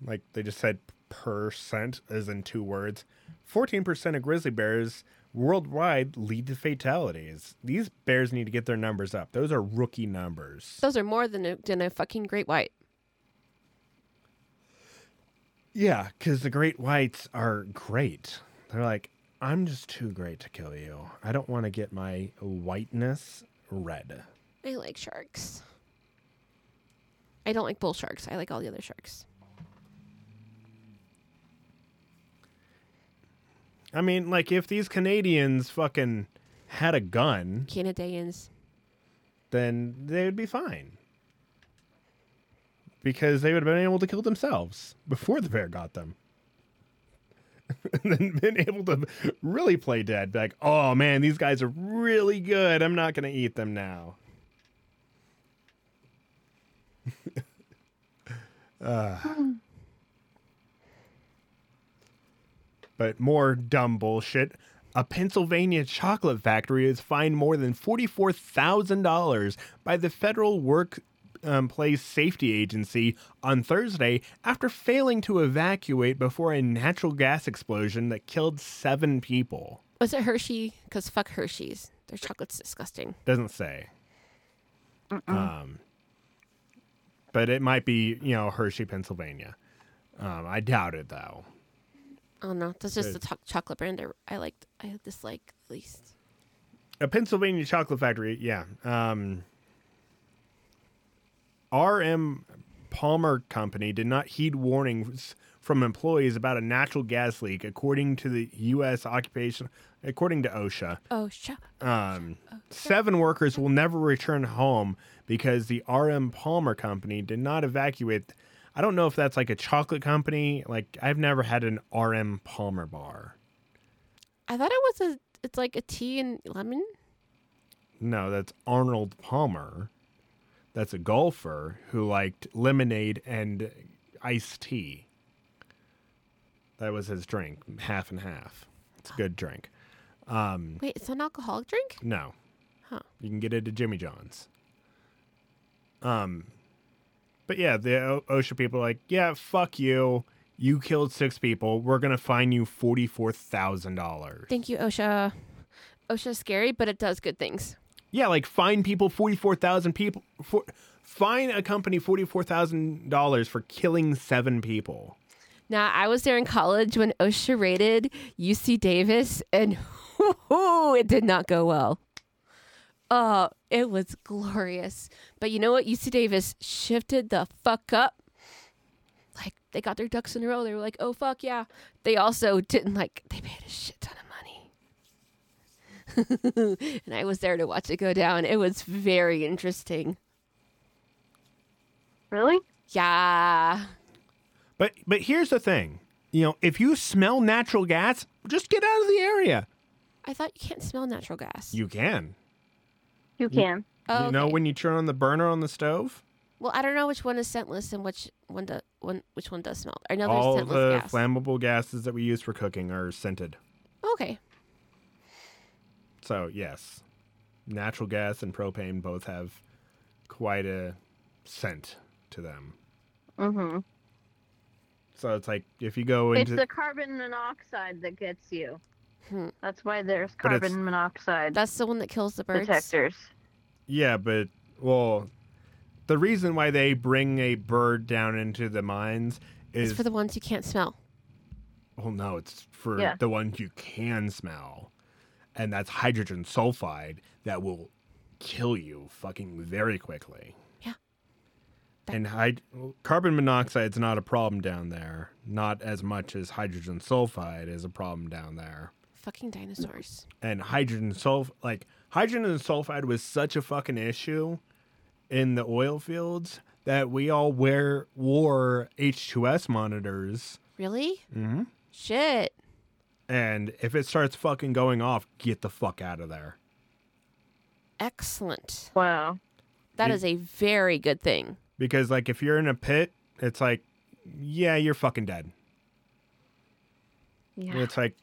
Like, they just said percent as in two words. fourteen percent of grizzly bears worldwide lead to fatalities. These bears need to get their numbers up. Those are rookie numbers. Those are more than a, than a fucking great white. Yeah, because the great whites are great. They're like... I'm just too great to kill you. I don't want to get my whiteness red. I like sharks. I don't like bull sharks. I like all the other sharks. I mean, like, if these Canadians fucking had a gun... Canadians. Then they would be fine. because they would have been able to kill themselves before the bear got them. And then been able to really play dead. Be like, oh man, these guys are really good. I'm not going to eat them now. uh, but more dumb bullshit. A Pennsylvania chocolate factory is fined more than forty-four thousand dollars by the Federal Work Um, Place Safety Agency on Thursday after failing to evacuate before a natural gas explosion that killed seven people. Was it Hershey? Because fuck Hershey's. Their chocolate's disgusting. Doesn't say. Mm-mm. Um, but it might be, you know, Hershey, Pennsylvania. Um, I doubt it though. Oh no, that's just the to- chocolate brand I, I liked. I dislike the least. A Pennsylvania chocolate factory. Yeah. Um. R M Palmer Company did not heed warnings from employees about a natural gas leak, according to the U S occupation, according to OSHA. OSHA. Um, OSHA. Seven workers will never return home because the R M Palmer Company did not evacuate. I don't know if that's like a chocolate company. Like, I've never had an R M Palmer bar. I thought it was a, it's like a tea and lemon. No, that's Arnold Palmer. That's a golfer who liked lemonade and iced tea. That was his drink, half and half. It's a good drink. Um, Wait, it's an alcoholic drink? No. Huh. You can get it at Jimmy John's. Um, but yeah, the OSHA people are like, yeah, fuck you. You killed six people. We're going to fine you forty-four thousand dollars. Thank you, OSHA. OSHA's scary, but it does good things. Yeah, like fine people, forty-four thousand people. For, fine a company forty-four thousand dollars for killing seven people. Now, I was there in college when OSHA raided U C Davis, and oh, it did not go well. Oh, it was glorious. But you know what? U C Davis shifted the fuck up. Like, they got their ducks in a row. They were like, oh, fuck, yeah. They also didn't, like, they paid a shit ton of and I was there to watch it go down. It was very interesting. Really? Yeah. But but here's the thing. You know, if you smell natural gas, just get out of the area. I thought you can't smell natural gas. You can. You can. You, oh, you know okay. When you turn on the burner on the stove? Well, I don't know which one is scentless and which one do, one which one does smell. I know there's scentless gas. All the flammable gases that we use for cooking are scented. Okay. So, yes, natural gas and propane both have quite a scent to them. Mm-hmm. So it's like if you go into... It's the carbon monoxide that gets you. Hmm. That's why there's carbon monoxide. That's the one that kills the birds? Detectors. Yeah, but, well, the reason why they bring a bird down into the mines is... It's for the ones you can't smell. Well, no, it's for yeah. the ones you can smell. And that's hydrogen sulfide that will kill you fucking very quickly. Yeah. That- and hyd- carbon monoxide is not a problem down there. Not as much as hydrogen sulfide is a problem down there. Fucking dinosaurs. And hydrogen sulf like hydrogen sulfide was such a fucking issue in the oil fields that we all wear wore H two S monitors. Really? Mm-hmm. Shit. And if it starts fucking going off, get the fuck out of there. Excellent. Wow. That it, is a very good thing. Because, like, if you're in a pit, it's like, yeah, you're fucking dead. Yeah. It's like,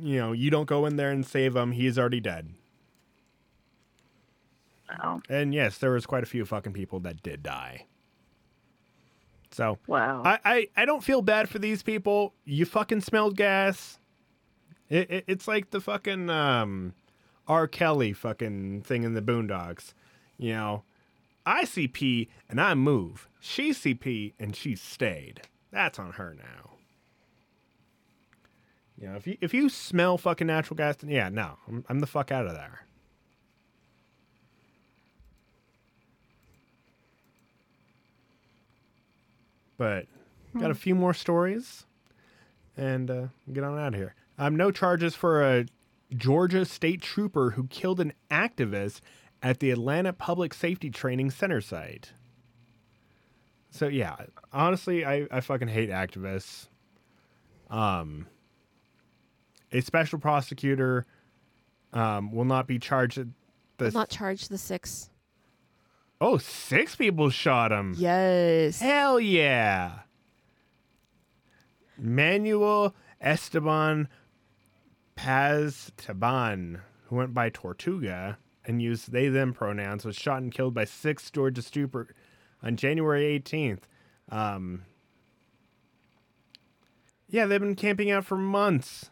you know, you don't go in there and save him. He's already dead. Wow. And, yes, there was quite a few fucking people that did die. So, wow. I, I, I don't feel bad for these people. You fucking smelled gas. It, it, it's like the fucking um, R. Kelly fucking thing in the Boondocks. You know, I see pee and I move. She see pee and she stayed. That's on her now. You know, if you, if you smell fucking natural gas, then yeah, no. I'm, I'm the fuck out of there. But got a few more stories and uh, get on out of here. Um, no charges for a Georgia state trooper who killed an activist at the Atlanta Public Safety Training Center site. So yeah, honestly, I, I fucking hate activists. Um, a special prosecutor um, will not be charged. The will not charge the six. Oh, six people shot him. Yes. Hell yeah. Manuel Esteban Paz Taban, who went by Tortuga and used they them pronouns, was shot and killed by six Georgia Stupor on January eighteenth. Um, yeah, they've been camping out for months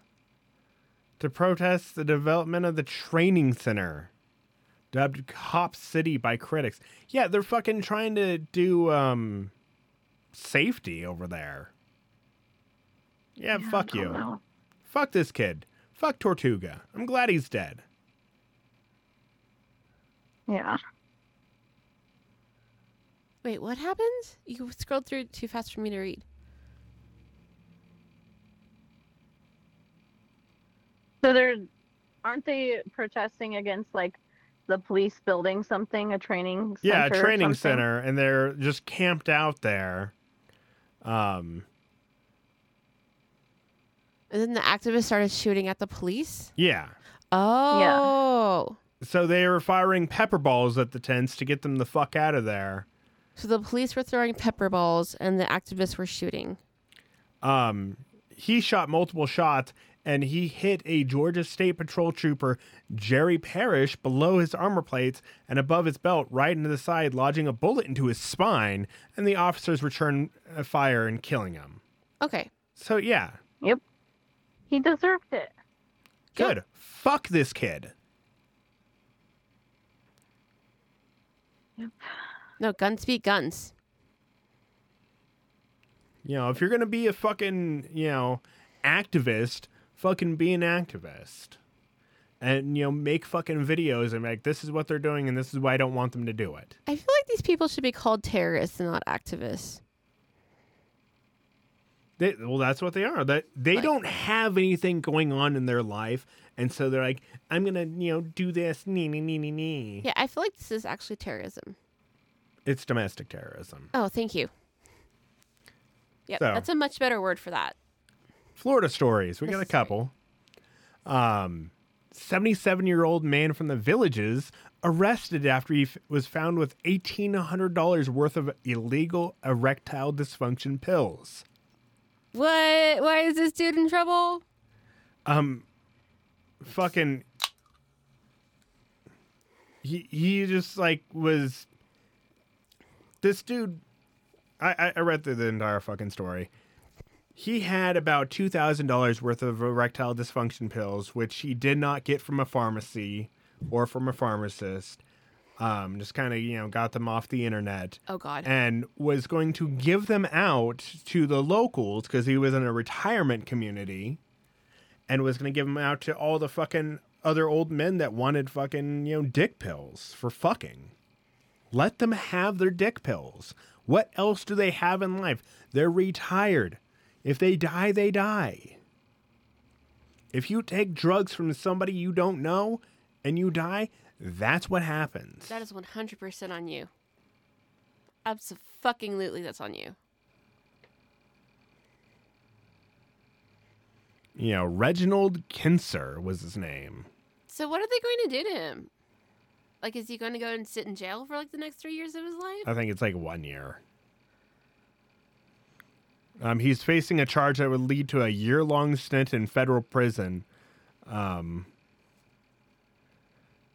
to protest the development of the training center, dubbed Cop City by critics. Yeah, they're fucking trying to do um, safety over there. Yeah, yeah, fuck you. Know. Fuck this kid. Fuck Tortuga. I'm glad he's dead. Yeah. Wait, what happened? You scrolled through too fast for me to read. So they're, aren't they protesting against, like, the police building something, a training center? Yeah, a training center, and they're just camped out there. Um. And then the activists started shooting at the police? Yeah. Oh. Yeah. So they were firing pepper balls at the tents to get them the fuck out of there. So the police were throwing pepper balls and the activists were shooting. Um, he shot multiple shots and he hit a Georgia State Patrol trooper, Jerry Parrish, below his armor plates and above his belt, right into the side, lodging a bullet into his spine, and the officers returned fire and killing him. Okay. So, yeah. Yep. He deserved it. Good. Yep. Fuck this kid. Yep. No, guns be guns. You know, if you're going to be a fucking, you know, activist, fucking be an activist. And, you know, make fucking videos and be like, this is what they're doing and this is why I don't want them to do it. I feel like these people should be called terrorists and not activists. They, well, that's what they are. That They, they like, don't have anything going on in their life. And so they're like, I'm going to, you know, do this. Nee, nee, nee, nee, nee. Yeah, I feel like this is actually terrorism. It's domestic terrorism. Oh, thank you. Yeah, so, that's a much better word for that. Florida stories. We this got a couple. Um, seventy-seven-year-old man from the Villages arrested after he f- was found with eighteen hundred dollars worth of illegal erectile dysfunction pills. What? Why is this dude in trouble? Um, fucking. He he just like was. This dude, I, I read through the entire fucking story. He had about two thousand dollars worth of erectile dysfunction pills, which he did not get from a pharmacy or from a pharmacist. Um, just kind of, you know, got them off the internet. Oh, God. And was going to give them out to the locals because he was in a retirement community and was going to give them out to all the fucking other old men that wanted fucking, you know, dick pills for fucking. Let them have their dick pills. What else do they have in life? They're retired. If they die, they die. If you take drugs from somebody you don't know and you die, that's what happens. That is one hundred percent on you. Abso-fucking-lutely, that's on you. You know, Reginald Kinser was his name. So what are they going to do to him? Like, is he going to go and sit in jail for, like, the next three years of his life? I think it's, like, one year. Um, he's facing a charge that would lead to a year-long stint in federal prison, um,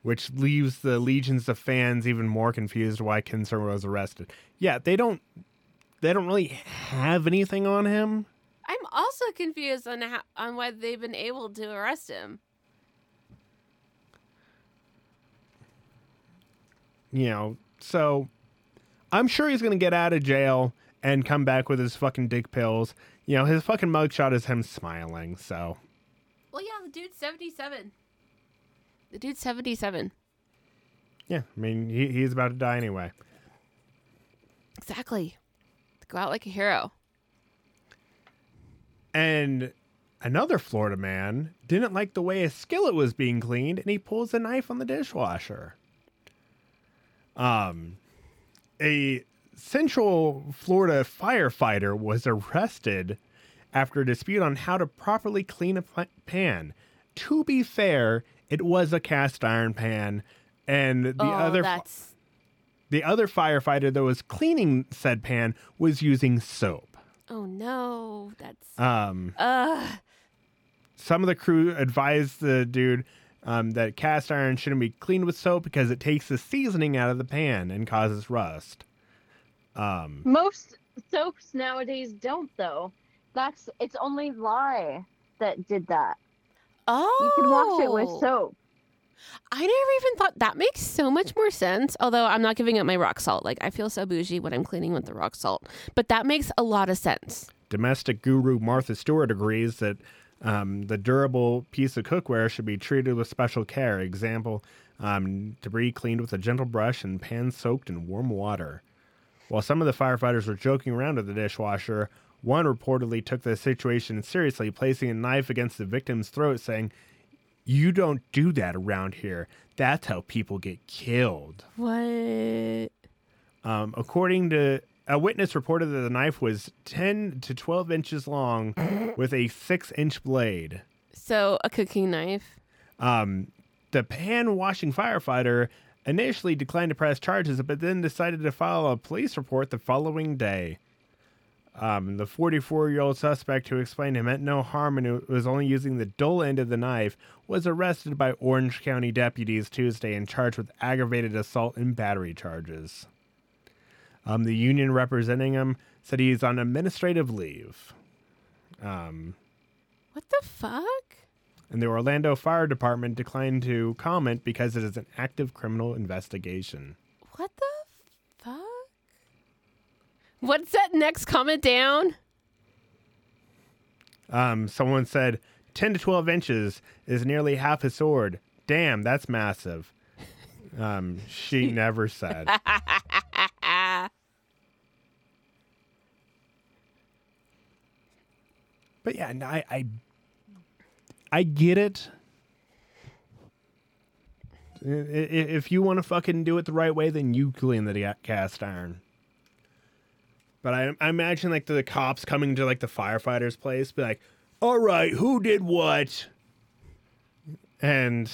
which leaves the legions of fans even more confused why Kinser was arrested. Yeah, they don't, they don't really have anything on him. I'm also confused on how, on why they've been able to arrest him. You know, so I'm sure he's going to get out of jail and come back with his fucking dick pills. You know, his fucking mugshot is him smiling, so. Well, yeah, the dude's seventy-seven. The dude's seventy-seven. Yeah, I mean, he, he's about to die anyway. Exactly. Go out like a hero. And another Florida man didn't like the way a skillet was being cleaned, and he pulls a knife on the dishwasher. Um, a Central Florida firefighter was arrested after a dispute on how to properly clean a pan. To be fair, it was a cast iron pan, and the oh, other that's... the other firefighter that was cleaning said pan was using soap. Oh no, that's um. Ugh. Some of the crew advised the dude um, that cast iron shouldn't be cleaned with soap because it takes the seasoning out of the pan and causes rust. Um, Most soaps nowadays don't, though. That's it's only lye that did that. Oh, you can wash it with soap. I never even thought that makes so much more sense. Although I'm not giving up my rock salt. Like, I feel so bougie when I'm cleaning with the rock salt, but that makes a lot of sense. Domestic guru Martha Stewart agrees that um, the durable piece of cookware should be treated with special care. Example, um, debris cleaned with a gentle brush and pan soaked in warm water. While some of the firefighters were joking around with the dishwasher, one reportedly took the situation seriously, placing a knife against the victim's throat, saying, "You don't do that around here. That's how people get killed." What? Um, according to a witness, reported that the knife was ten to twelve inches long with a six inch blade. So a cooking knife. Um, the pan-washing firefighter initially declined to press charges, but then decided to file a police report the following day. Um, the forty-four-year-old suspect, who explained it meant no harm and was only using the dull end of the knife, was arrested by Orange County deputies Tuesday and charged with aggravated assault and battery charges. Um, the union representing him said he's on administrative leave. Um, what the fuck? And the Orlando Fire Department declined to comment because it is an active criminal investigation. What the fuck? What's that next comment down? Um, someone said, ten to twelve inches is nearly half a sword. Damn, that's massive. Um, she never said. But yeah, no, I, I, I get it. If you want to fucking do it the right way, then you clean the cast iron. But I, I imagine, like, the cops coming to, like, the firefighter's place, be like, all right, who did what? And,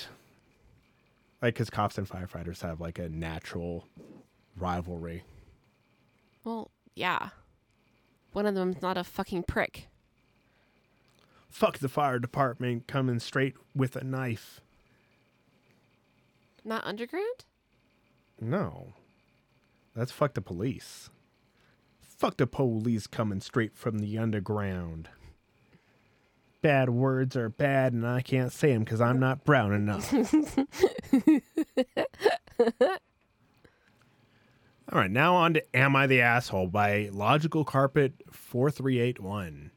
like, because cops and firefighters have, like, a natural rivalry. Well, yeah. One of them's not a fucking prick. Fuck the fire department coming straight with a knife. Not underground? No. That's fuck the police. Fuck the police coming straight from the underground. Bad words are bad, and I can't say them because I'm not brown enough. All right, now on to Am I the Asshole by Logical Carpet four three eight one.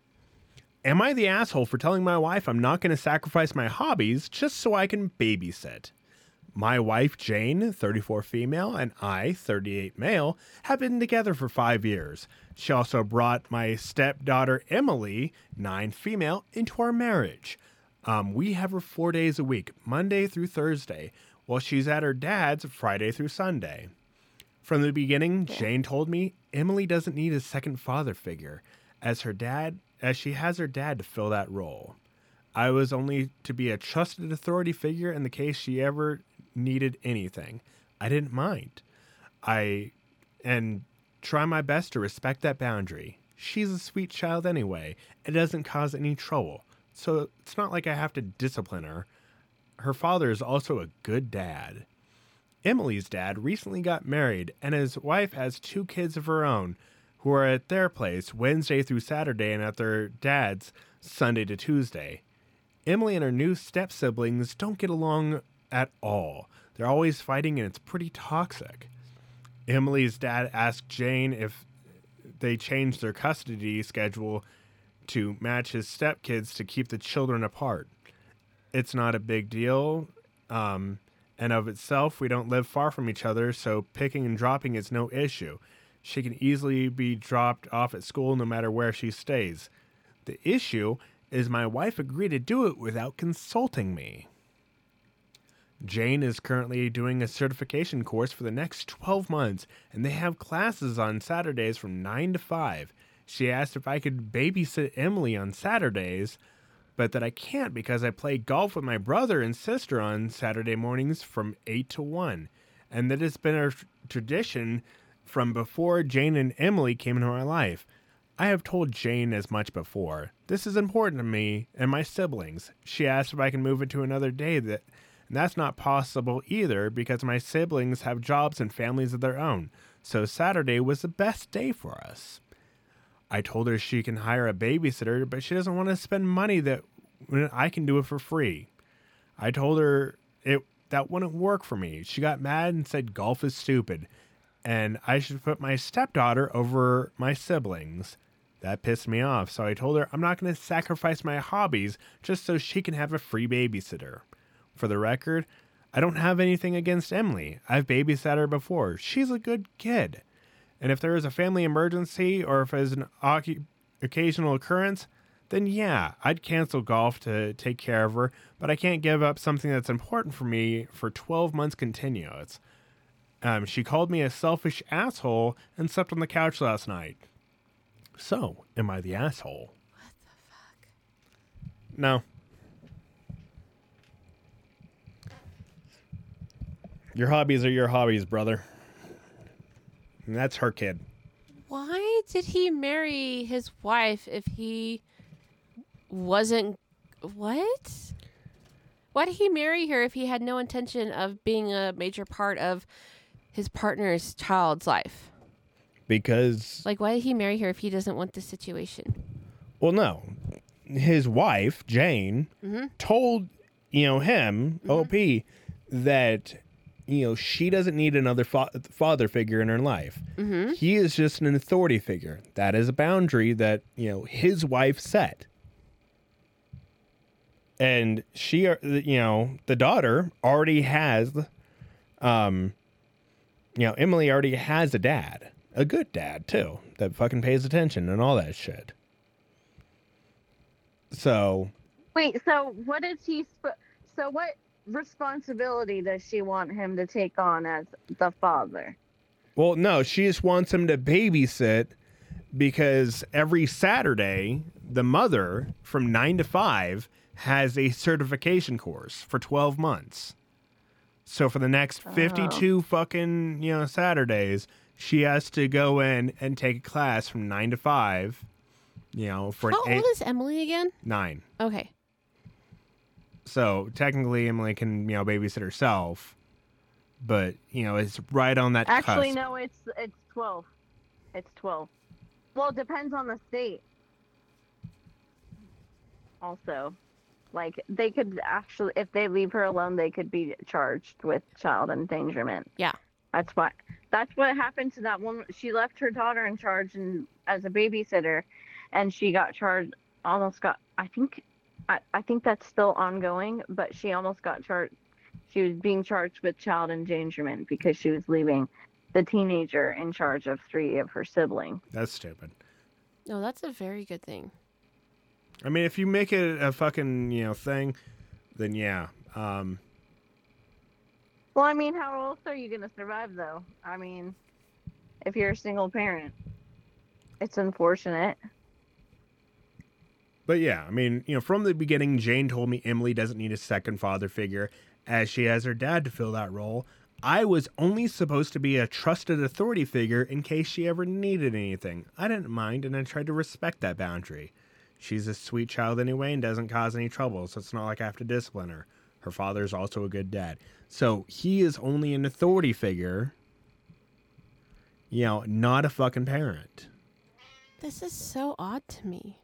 Am I the asshole for telling my wife I'm not going to sacrifice my hobbies just so I can babysit? My wife, Jane, thirty-four female, and I, thirty-eight male, have been together for five years. She also brought my stepdaughter, Emily, nine female, into our marriage. Um, we have her four days a week, Monday through Thursday, while she's at her dad's Friday through Sunday. From the beginning, Jane told me Emily doesn't need a second father figure, as her dad, as she has her dad to fill that role. I was only to be a trusted authority figure in the case she ever needed anything. I didn't mind. I and try my best to respect that boundary. She's a sweet child anyway. It doesn't cause any trouble. So it's not like I have to discipline her. Her father is also a good dad. Emily's dad recently got married, and his wife has two kids of her own who are at their place Wednesday through Saturday and at their dad's Sunday to Tuesday. Emily and her new step-siblings don't get along at all. They're always fighting, and it's pretty toxic. Emily's dad asked Jane if they changed their custody schedule to match his stepkids to keep the children apart. It's not a big deal, um, and of itself, we don't live far from each other, so picking and dropping is no issue. She can easily be dropped off at school no matter where she stays. The issue is my wife agreed to do it without consulting me. Jane is currently doing a certification course for the next twelve months, and they have classes on Saturdays from nine to five. She asked if I could babysit Emily on Saturdays, but that I can't because I play golf with my brother and sister on Saturday mornings from eight to one, and that it's been a tradition from before Jane and Emily came into my life. I have told Jane as much before. This is important to me and my siblings. She asked if I can move it to another day, that and that's not possible either because my siblings have jobs and families of their own, so Saturday was the best day for us. I told her she can hire a babysitter, but she doesn't want to spend money that I can do it for free. I told her it that wouldn't work for me. She got mad and said golf is stupid, and I should put my stepdaughter over my siblings. That pissed me off, so I told her I'm not going to sacrifice my hobbies just so she can have a free babysitter. For the record, I don't have anything against Emily. I've babysat her before. She's a good kid. And if there is a family emergency or if there's an occasional occurrence, then yeah, I'd cancel golf to take care of her, but I can't give up something that's important for me for twelve months continuous. Um, she called me a selfish asshole and slept on the couch last night. So, am I the asshole? What the fuck? No. Your hobbies are your hobbies, brother. And that's her kid. Why did he marry his wife if he wasn't... What? Why did he marry her if he had no intention of being a major part of his partner's child's life? Because... Like, why did he marry her if he doesn't want this situation? Well, no. His wife, Jane, mm-hmm. told, you know, him, mm-hmm. O P, that... You know, she doesn't need another fa- father figure in her life. Mm-hmm. He is just an authority figure. That is a boundary that, you know, his wife set. And she, you know, the daughter already has, um, you know, Emily already has a dad. A good dad, too, that fucking pays attention and all that shit. So. Wait, so what did she, sp- so what? responsibility does she want him to take on as the father? Well, no, she just wants him to babysit because every Saturday, the mother from nine to five has a certification course for twelve months. So for the next fifty-two oh. fucking, you know, Saturdays, she has to go in and take a class from nine to five, you know, for How an old eight, is Emily again? Nine. Okay. So technically, Emily can, you know, babysit herself, but you know, it's right on that. Actually, cusp. no, it's it's twelve. It's twelve. Well, it depends on the state. Also, like they could actually, if they leave her alone, they could be charged with child endangerment. Yeah, that's what that's what happened to that woman. She left her daughter in charge and as a babysitter, and she got charged. Almost got, I think. I, I think that's still ongoing, but she almost got charged. She was being charged with child endangerment because she was leaving the teenager in charge of three of her siblings. That's stupid. No, that's a very good thing. I mean, if you make it a fucking, you know, thing, then yeah. Um... Well, I mean, how else are you going to survive, though? I mean, if you're a single parent, it's unfortunate. But yeah, I mean, you know, from the beginning, Jane told me Emily doesn't need a second father figure as she has her dad to fill that role. I was only supposed to be a trusted authority figure in case she ever needed anything. I didn't mind, and I tried to respect that boundary. She's a sweet child anyway and doesn't cause any trouble, so it's not like I have to discipline her. Her father's also a good dad. So he is only an authority figure, you know, not a fucking parent. This is so odd to me.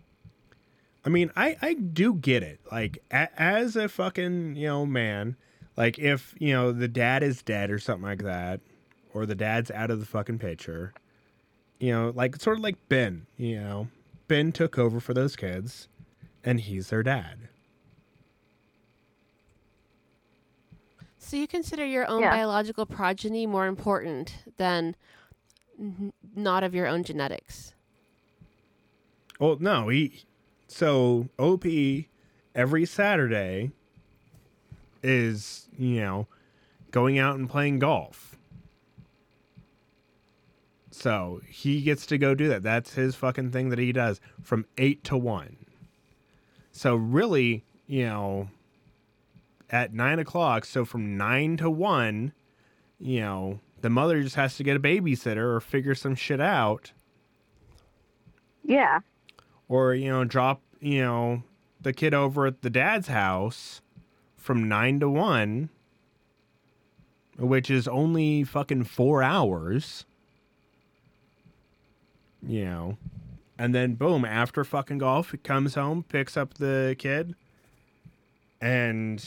I mean, I, I do get it. Like, a, as a fucking, you know, man, like, if, you know, the dad is dead or something like that, or the dad's out of the fucking picture, you know, like, sort of like Ben, you know. Ben took over for those kids, and he's their dad. So you consider your own yeah. biological progeny more important than n- not of your own genetics? Well, no, he... So, O P, every Saturday, is, you know, going out and playing golf. So he gets to go do that. That's his fucking thing that he does from eight to one. So really, you know, at nine o'clock, so from nine to one, you know, the mother just has to get a babysitter or figure some shit out. Yeah. Or, you know, drop, you know, the kid over at the dad's house from nine to one, which is only fucking four hours. You know, and then boom, after fucking golf, he comes home, picks up the kid, and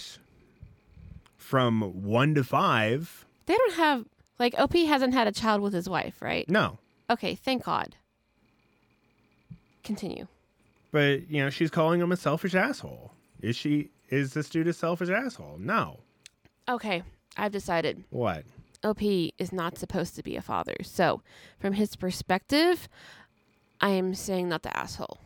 from one to five. They don't have, like, O P hasn't had a child with his wife, right? No. Okay, thank God. Continue. But, you know, she's calling him a selfish asshole. Is she, is this dude a selfish asshole? No. Okay, I've decided. What? O P is not supposed to be a father. So, from his perspective, I am saying not the asshole.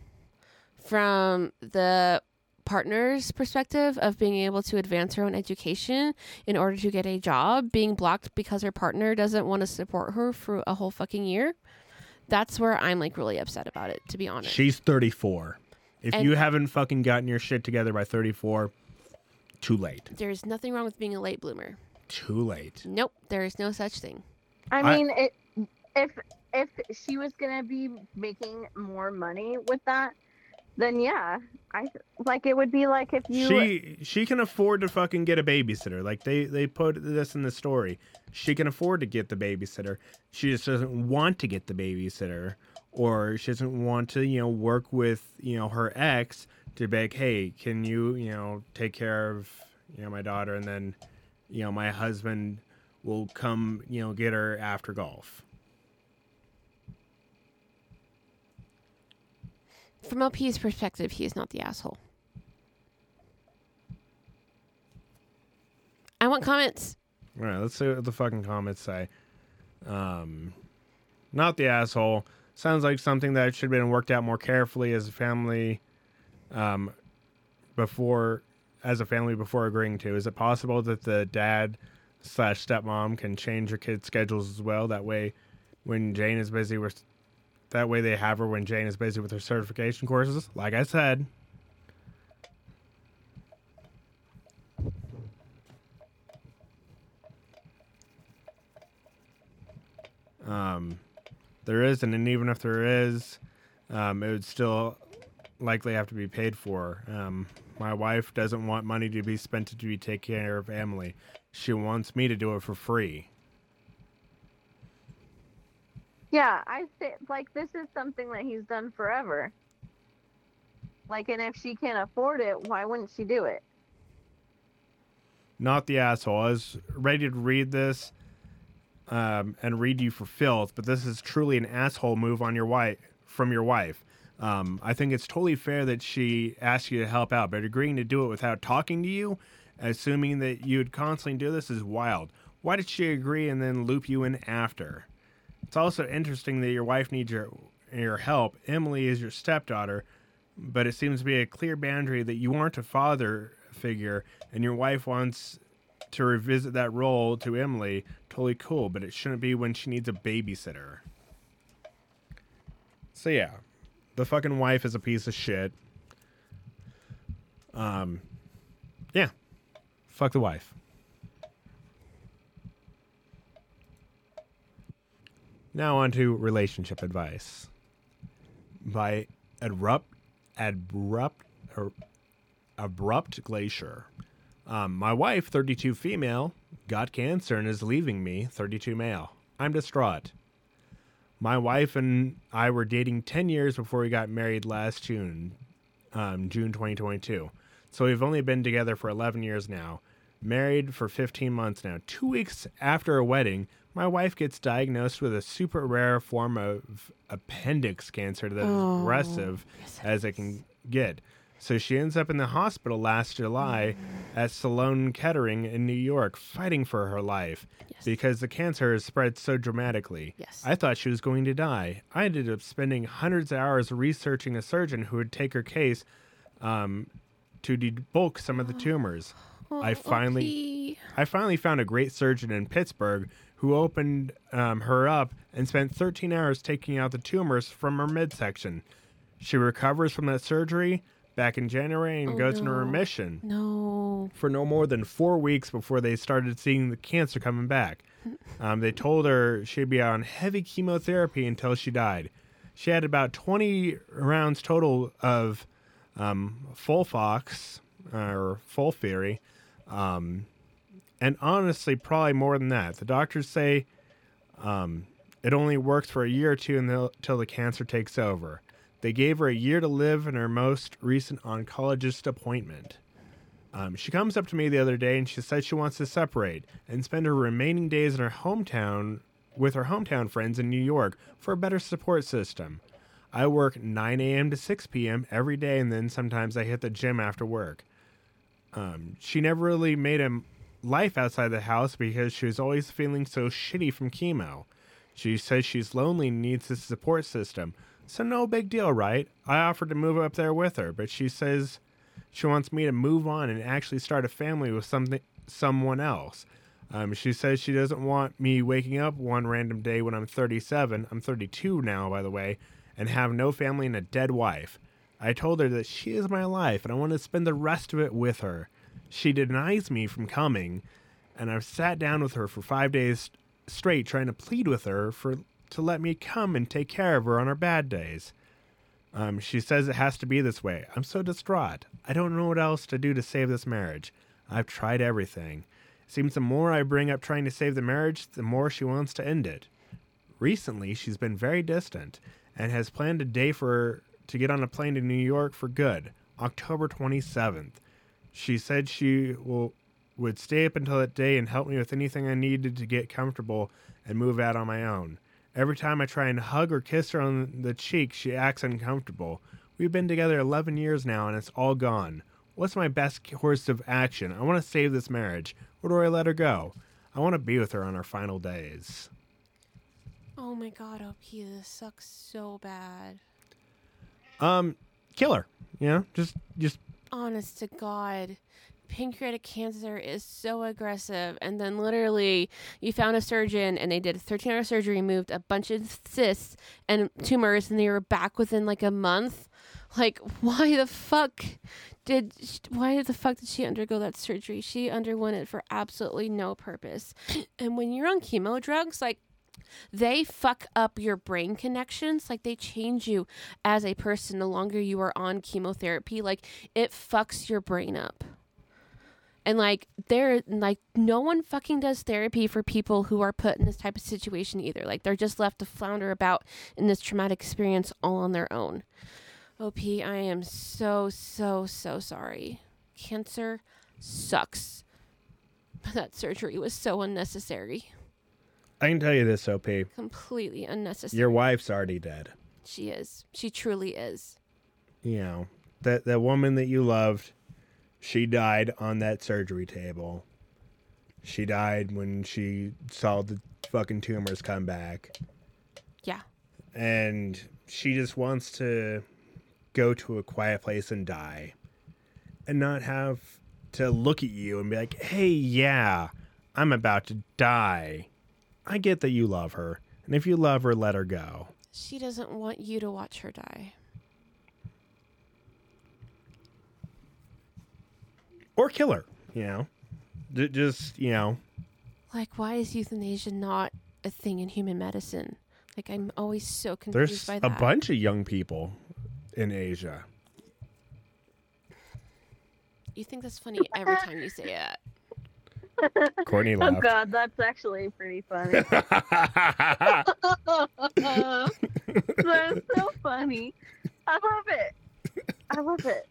From the partner's perspective of being able to advance her own education in order to get a job, being blocked because her partner doesn't want to support her for a whole fucking year, that's where I'm, like, really upset about it, to be honest. She's thirty-four. If and you haven't fucking gotten your shit together by thirty-four, too late. There's nothing wrong with being a late bloomer. Too late. Nope, there is no such thing. I, I mean, it, if if she was gonna be making more money with that, then yeah, I like it would be like if you she she can afford to fucking get a babysitter. Like they they put this in the story. She can afford to get the babysitter. She just doesn't want to get the babysitter, or she doesn't want to, you know, work with, you know, her ex to beg, hey, can you you know take care of, you know, my daughter, and then, you know, my husband will come, you know, get her after golf. From L P's perspective, he is not the asshole. I want comments. All right, let's see what the fucking comments say. Um, not the asshole. Sounds like something that should have been worked out more carefully as a family um, before... as a family before agreeing to. Is it possible that the dad slash stepmom can change her kids' schedules as well? That way when Jane is busy with, that way they have her when Jane is busy with her certification courses. Like I said. Um, there isn't, and even if there is, um, it would still likely have to be paid for. Um, My wife doesn't want money to be spent to be taking care of Emily. She wants me to do it for free. Yeah, I think, like, this is something that he's done forever. Like, and if she can't afford it, why wouldn't she do it? Not the asshole. I was ready to read this um, and read you for filth, but this is truly an asshole move on your wife from your wife. Um, I think it's totally fair that she asked you to help out, but agreeing to do it without talking to you, assuming that you would constantly do this, is wild. Why did she agree and then loop you in after? It's also interesting that your wife needs your your help. Emily is your stepdaughter, but it seems to be a clear boundary that you aren't a father figure, and your wife wants to revisit that role to Emily. Totally cool, but it shouldn't be when she needs a babysitter. So yeah. The fucking wife is a piece of shit. Um, yeah. Fuck the wife. Now on to relationship advice. By abrupt, abrupt, or abrupt glacier. Um, my wife, thirty-two female, got cancer and is leaving me, thirty-two male. I'm distraught. My wife and I were dating ten years before we got married last June, um, June twenty twenty-two. So we've only been together for eleven years now, married for fifteen months now. Two weeks after a wedding, my wife gets diagnosed with a super rare form of appendix cancer that is oh, aggressive yes, as it can get. So she ends up in the hospital last July at Sloan Kettering in New York, fighting for her life yes. because the cancer has spread so dramatically. Yes. I thought she was going to die. I ended up spending hundreds of hours researching a surgeon who would take her case um, to debulk some of the tumors. oh, I finally okay. I finally found a great surgeon in Pittsburgh who opened um, her up and spent thirteen hours taking out the tumors from her midsection. She recovers from that surgery back in January and oh, goes no. into remission. No. For no more than four weeks before they started seeing the cancer coming back. Um, they told her she'd be on heavy chemotherapy until she died. She had about twenty rounds total of um, FOLFOX uh, or FOLFIRI, um, and honestly, probably more than that. The doctors say um, it only works for a year or two until the cancer takes over. They gave her a year to live in her most recent oncologist appointment. Um, she comes up to me the other day and she said she wants to separate and spend her remaining days in her hometown with her hometown friends in New York for a better support system. I work nine a.m. to six p.m. every day, and then sometimes I hit the gym after work. Um, she never really made a life outside the house because she was always feeling so shitty from chemo. She says she's lonely and needs a support system. So no big deal, right? I offered to move up there with her, but she says she wants me to move on and actually start a family with something, someone else. Um, she says she doesn't want me waking up one random day when I'm thirty-seven. I'm thirty-two now, by the way, and have no family and a dead wife. I told her that she is my life, and I want to spend the rest of it with her. She denies me from coming, and I've sat down with her for five days straight trying to plead with her for to let me come and take care of her on her bad days. Um, she says it has to be this way. I'm so distraught. I don't know what else to do to save this marriage. I've tried everything. Seems the more I bring up trying to save the marriage, the more she wants to end it. Recently, she's been very distant and has planned a day for her to get on a plane to New York for good, October twenty-seventh. She said she will would stay up until that day and help me with anything I needed to get comfortable and move out on my own. Every time I try and hug or kiss her on the cheek, she acts uncomfortable. We've been together eleven years now, and it's all gone. What's my best course of action? I want to save this marriage. Or do I let her go? I want to be with her on our final days. Oh my God, O P, this sucks so bad. Um, kill her. You know, just, just. Honest to God. Pancreatic cancer is so aggressive, and then literally you found a surgeon and they did a thirteen hour surgery, removed a bunch of cysts and tumors, and they were back within like a month. Like, why the fuck did she, why the fuck did she undergo that surgery? She underwent it for absolutely no purpose. And when you're on chemo drugs, like, they fuck up your brain connections. Like, they change you as a person the longer you are on chemotherapy. Like, it fucks your brain up. And, like, there, like, no one fucking does therapy for people who are put in this type of situation either. Like, they're just left to flounder about in this traumatic experience all on their own. O P, I am so, so, so sorry. Cancer sucks. But that surgery was so unnecessary. I can tell you this, O P. Completely unnecessary. Your wife's already dead. She is. She truly is. You know, that, that woman that you loved... She died on that surgery table. She died when she saw the fucking tumors come back. Yeah. And she just wants to go to a quiet place and die. And not have to look at you and be like, hey, yeah, I'm about to die. I get that you love her. And if you love her, let her go. She doesn't want you to watch her die. Or kill her, you know, D- just, you know. Like, why is euthanasia not a thing in human medicine? Like, I'm always so confused There's by that. There's a bunch of young people in Asia. You think that's funny every time you say it. Courtney laughed. Oh, God, that's actually pretty funny. That's so funny. I love it. I love it.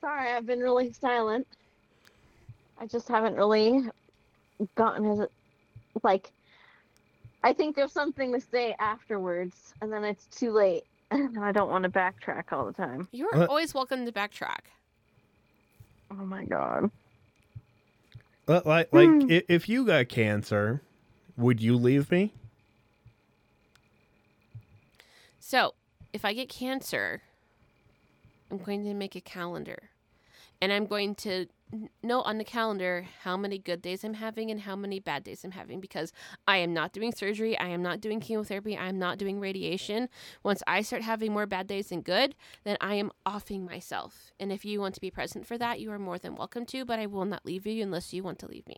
Sorry, I've been really silent. I just haven't really gotten as, like, I think there's something to say afterwards, and then it's too late, and I don't want to backtrack all the time. You're uh, always welcome to backtrack. Oh, my God. Like, like hmm. if you got cancer, would you leave me? So, if I get cancer, I'm going to make a calendar. and I'm going to note on the calendar how many good days I'm having and how many bad days I'm having, because I am not doing surgery. I am not doing chemotherapy. I am not doing radiation. Once I start having more bad days than good, then I am offing myself. And if you want to be present for that, you are more than welcome to, but I will not leave you unless you want to leave me.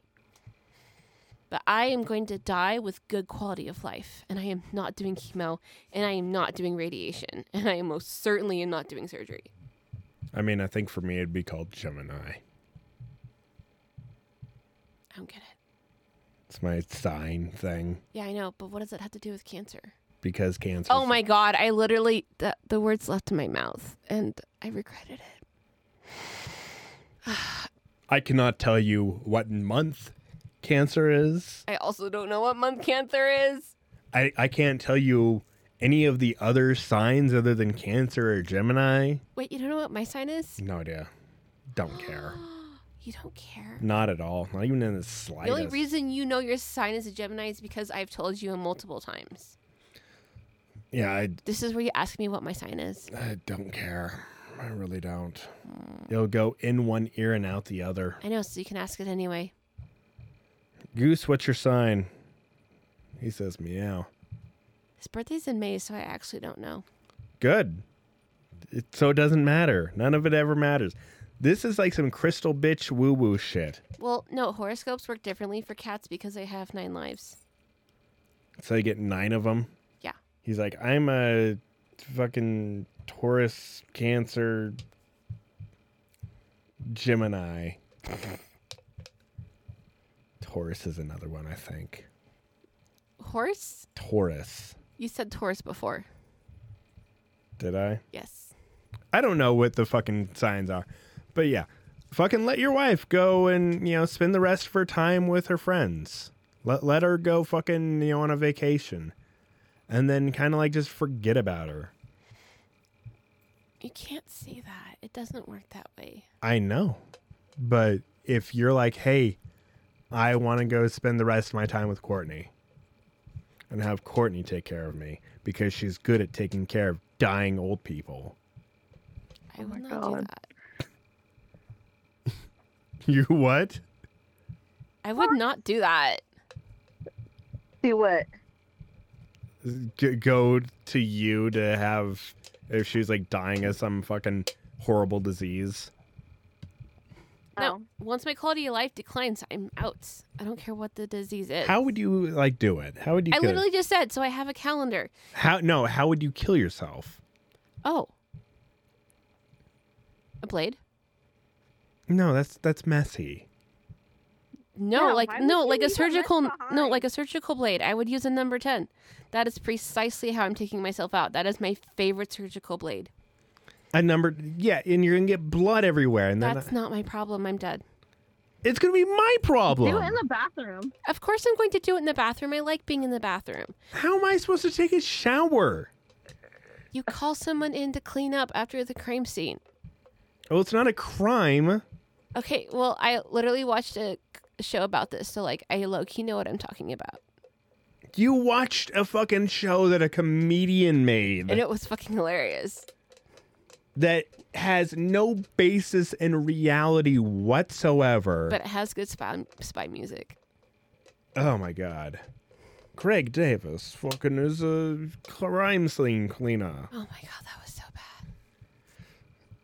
But I am going to die with good quality of life, and I am not doing chemo, and I am not doing radiation, and I am most certainly am not doing surgery. I mean, I think for me it'd be called Gemini. I don't get it. It's my sign thing. Yeah, I know, but what does it have to do with cancer? Because cancer. Oh my God, I literally, the, the words left in my mouth, and I regretted it. I cannot tell you what month cancer is. I also don't know what month cancer is. I, I can't tell you any of the other signs other than Cancer or Gemini. Wait, you don't know what my sign is? No idea. Don't care. You don't care? Not at all. Not even in the slightest. The only reason you know your sign is a Gemini is because I've told you multiple times. Yeah, I... This is where you ask me what my sign is. I don't care. I really don't. Mm. It'll go in one ear and out the other. I know, so you can ask it anyway. Goose, what's your sign? He says meow. His birthday's in May, so I actually don't know. Good. It, so it doesn't matter. None of it ever matters. This is like some crystal bitch woo-woo shit. Well, no, horoscopes work differently for cats because they have nine lives. So you get nine of them? Yeah. He's like, I'm a fucking Taurus, Cancer, Gemini. Taurus is another one, I think. Horse? Taurus. You said Taurus before. Did I? Yes. I don't know what the fucking signs are. But yeah, fucking let your wife go and, you know, spend the rest of her time with her friends. Let let her go fucking, you know, on a vacation. And then kind of like just forget about her. You can't say that. It doesn't work that way. I know. But if you're like, hey, I want to go spend the rest of my time with Courtney and have Courtney take care of me because she's good at taking care of dying old people. I will oh not God. do that. You what? I would not do that. Do what? G- go to you to have, if she's like dying of some fucking horrible disease. No. Once my quality of life declines, I'm out. I don't care what the disease is. How would you like do it? How would you? I kill literally it? just said so. I have a calendar. How? No. How would you kill yourself? Oh. A blade. No, that's that's messy. No, yeah, like no, like a surgical no, like a surgical blade. I would use a number ten. That is precisely how I'm taking myself out. That is my favorite surgical blade. A number, yeah, and you're gonna get blood everywhere. And that's not my problem. I'm dead. It's gonna be my problem. Do it in the bathroom. Of course, I'm going to do it in the bathroom. I like being in the bathroom. How am I supposed to take a shower? You call someone in to clean up after the crime scene. Oh, it's not a crime. Okay, well, I literally watched a show about this, so, like, I low-key know what I'm talking about. You watched a fucking show that a comedian made. And it was fucking hilarious. That has no basis in reality whatsoever. But it has good spy, spy music. Oh, my God. Craig Davis fucking is a crime scene cleaner. Oh, my God, that was so bad.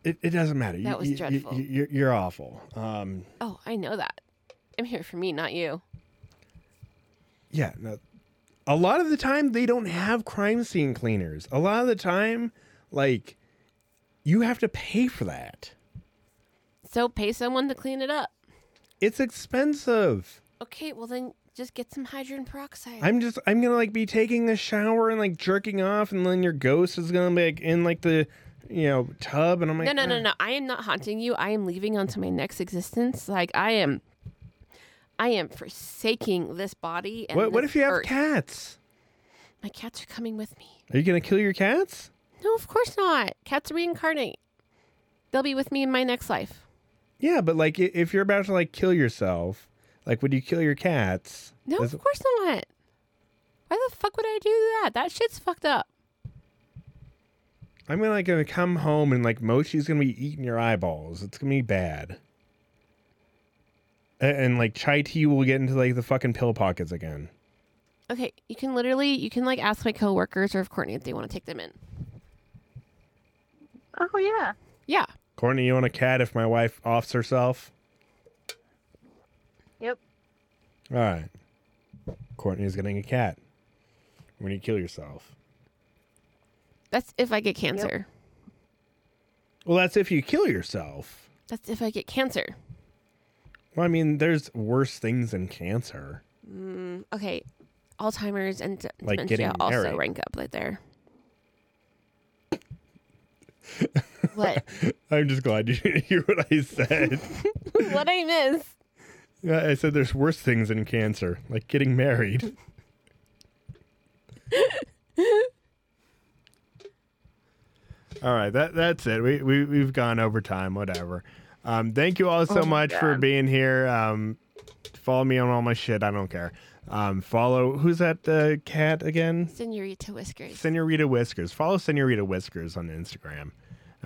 It it doesn't matter. That you, was you, dreadful. You, you're, you're awful. Um, oh, I know that. I'm here for me, not you. Yeah. No, a lot of the time, they don't have crime scene cleaners. A lot of the time, like, you have to pay for that. So pay someone to clean it up. It's expensive. Okay, well then just get some hydrogen peroxide. I'm just, I'm going to, like, be taking a shower and, like, jerking off, and then your ghost is going to be, like, in, like, the... you know, tub, and I'm like, no, no, no, no. I am not haunting you. I am leaving onto my next existence. Like, I am, I am forsaking this body. And what, what if you have earth. cats? My cats are coming with me. Are you going to kill your cats? No, of course not. Cats reincarnate. They'll be with me in my next life. Yeah, but, like, if you're about to, like, kill yourself, like, would you kill your cats? No, of course not. Why the fuck would I do that? That shit's fucked up. I'm gonna, like, gonna come home and like mochi's gonna be eating your eyeballs. It's gonna be bad. And, and like chai tea will get into like the fucking pill pockets again. Okay, you can literally you can like ask my coworkers or if Courtney if they want to take them in. Oh yeah. Yeah. Courtney, you want a cat if my wife offs herself? Yep. All right. Courtney's getting a cat. When you kill yourself. That's if I get cancer. Yep. Well, that's if you kill yourself. That's if I get cancer. Well, I mean, there's worse things than cancer. Mm, okay. Alzheimer's and d- like dementia also married. Rank up right there. What? I'm just glad you didn't hear what I said. What I miss? Yeah, I said there's worse things than cancer, like getting married. All right, that that's it. We we we've gone over time. Whatever. Um, thank you all so oh much God. for being here. Um, follow me on all my shit. I don't care. Um, follow who's that uh, cat again? Senorita Whiskers. Senorita Whiskers. Follow Senorita Whiskers on Instagram.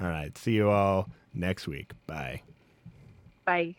All right. See you all next week. Bye. Bye.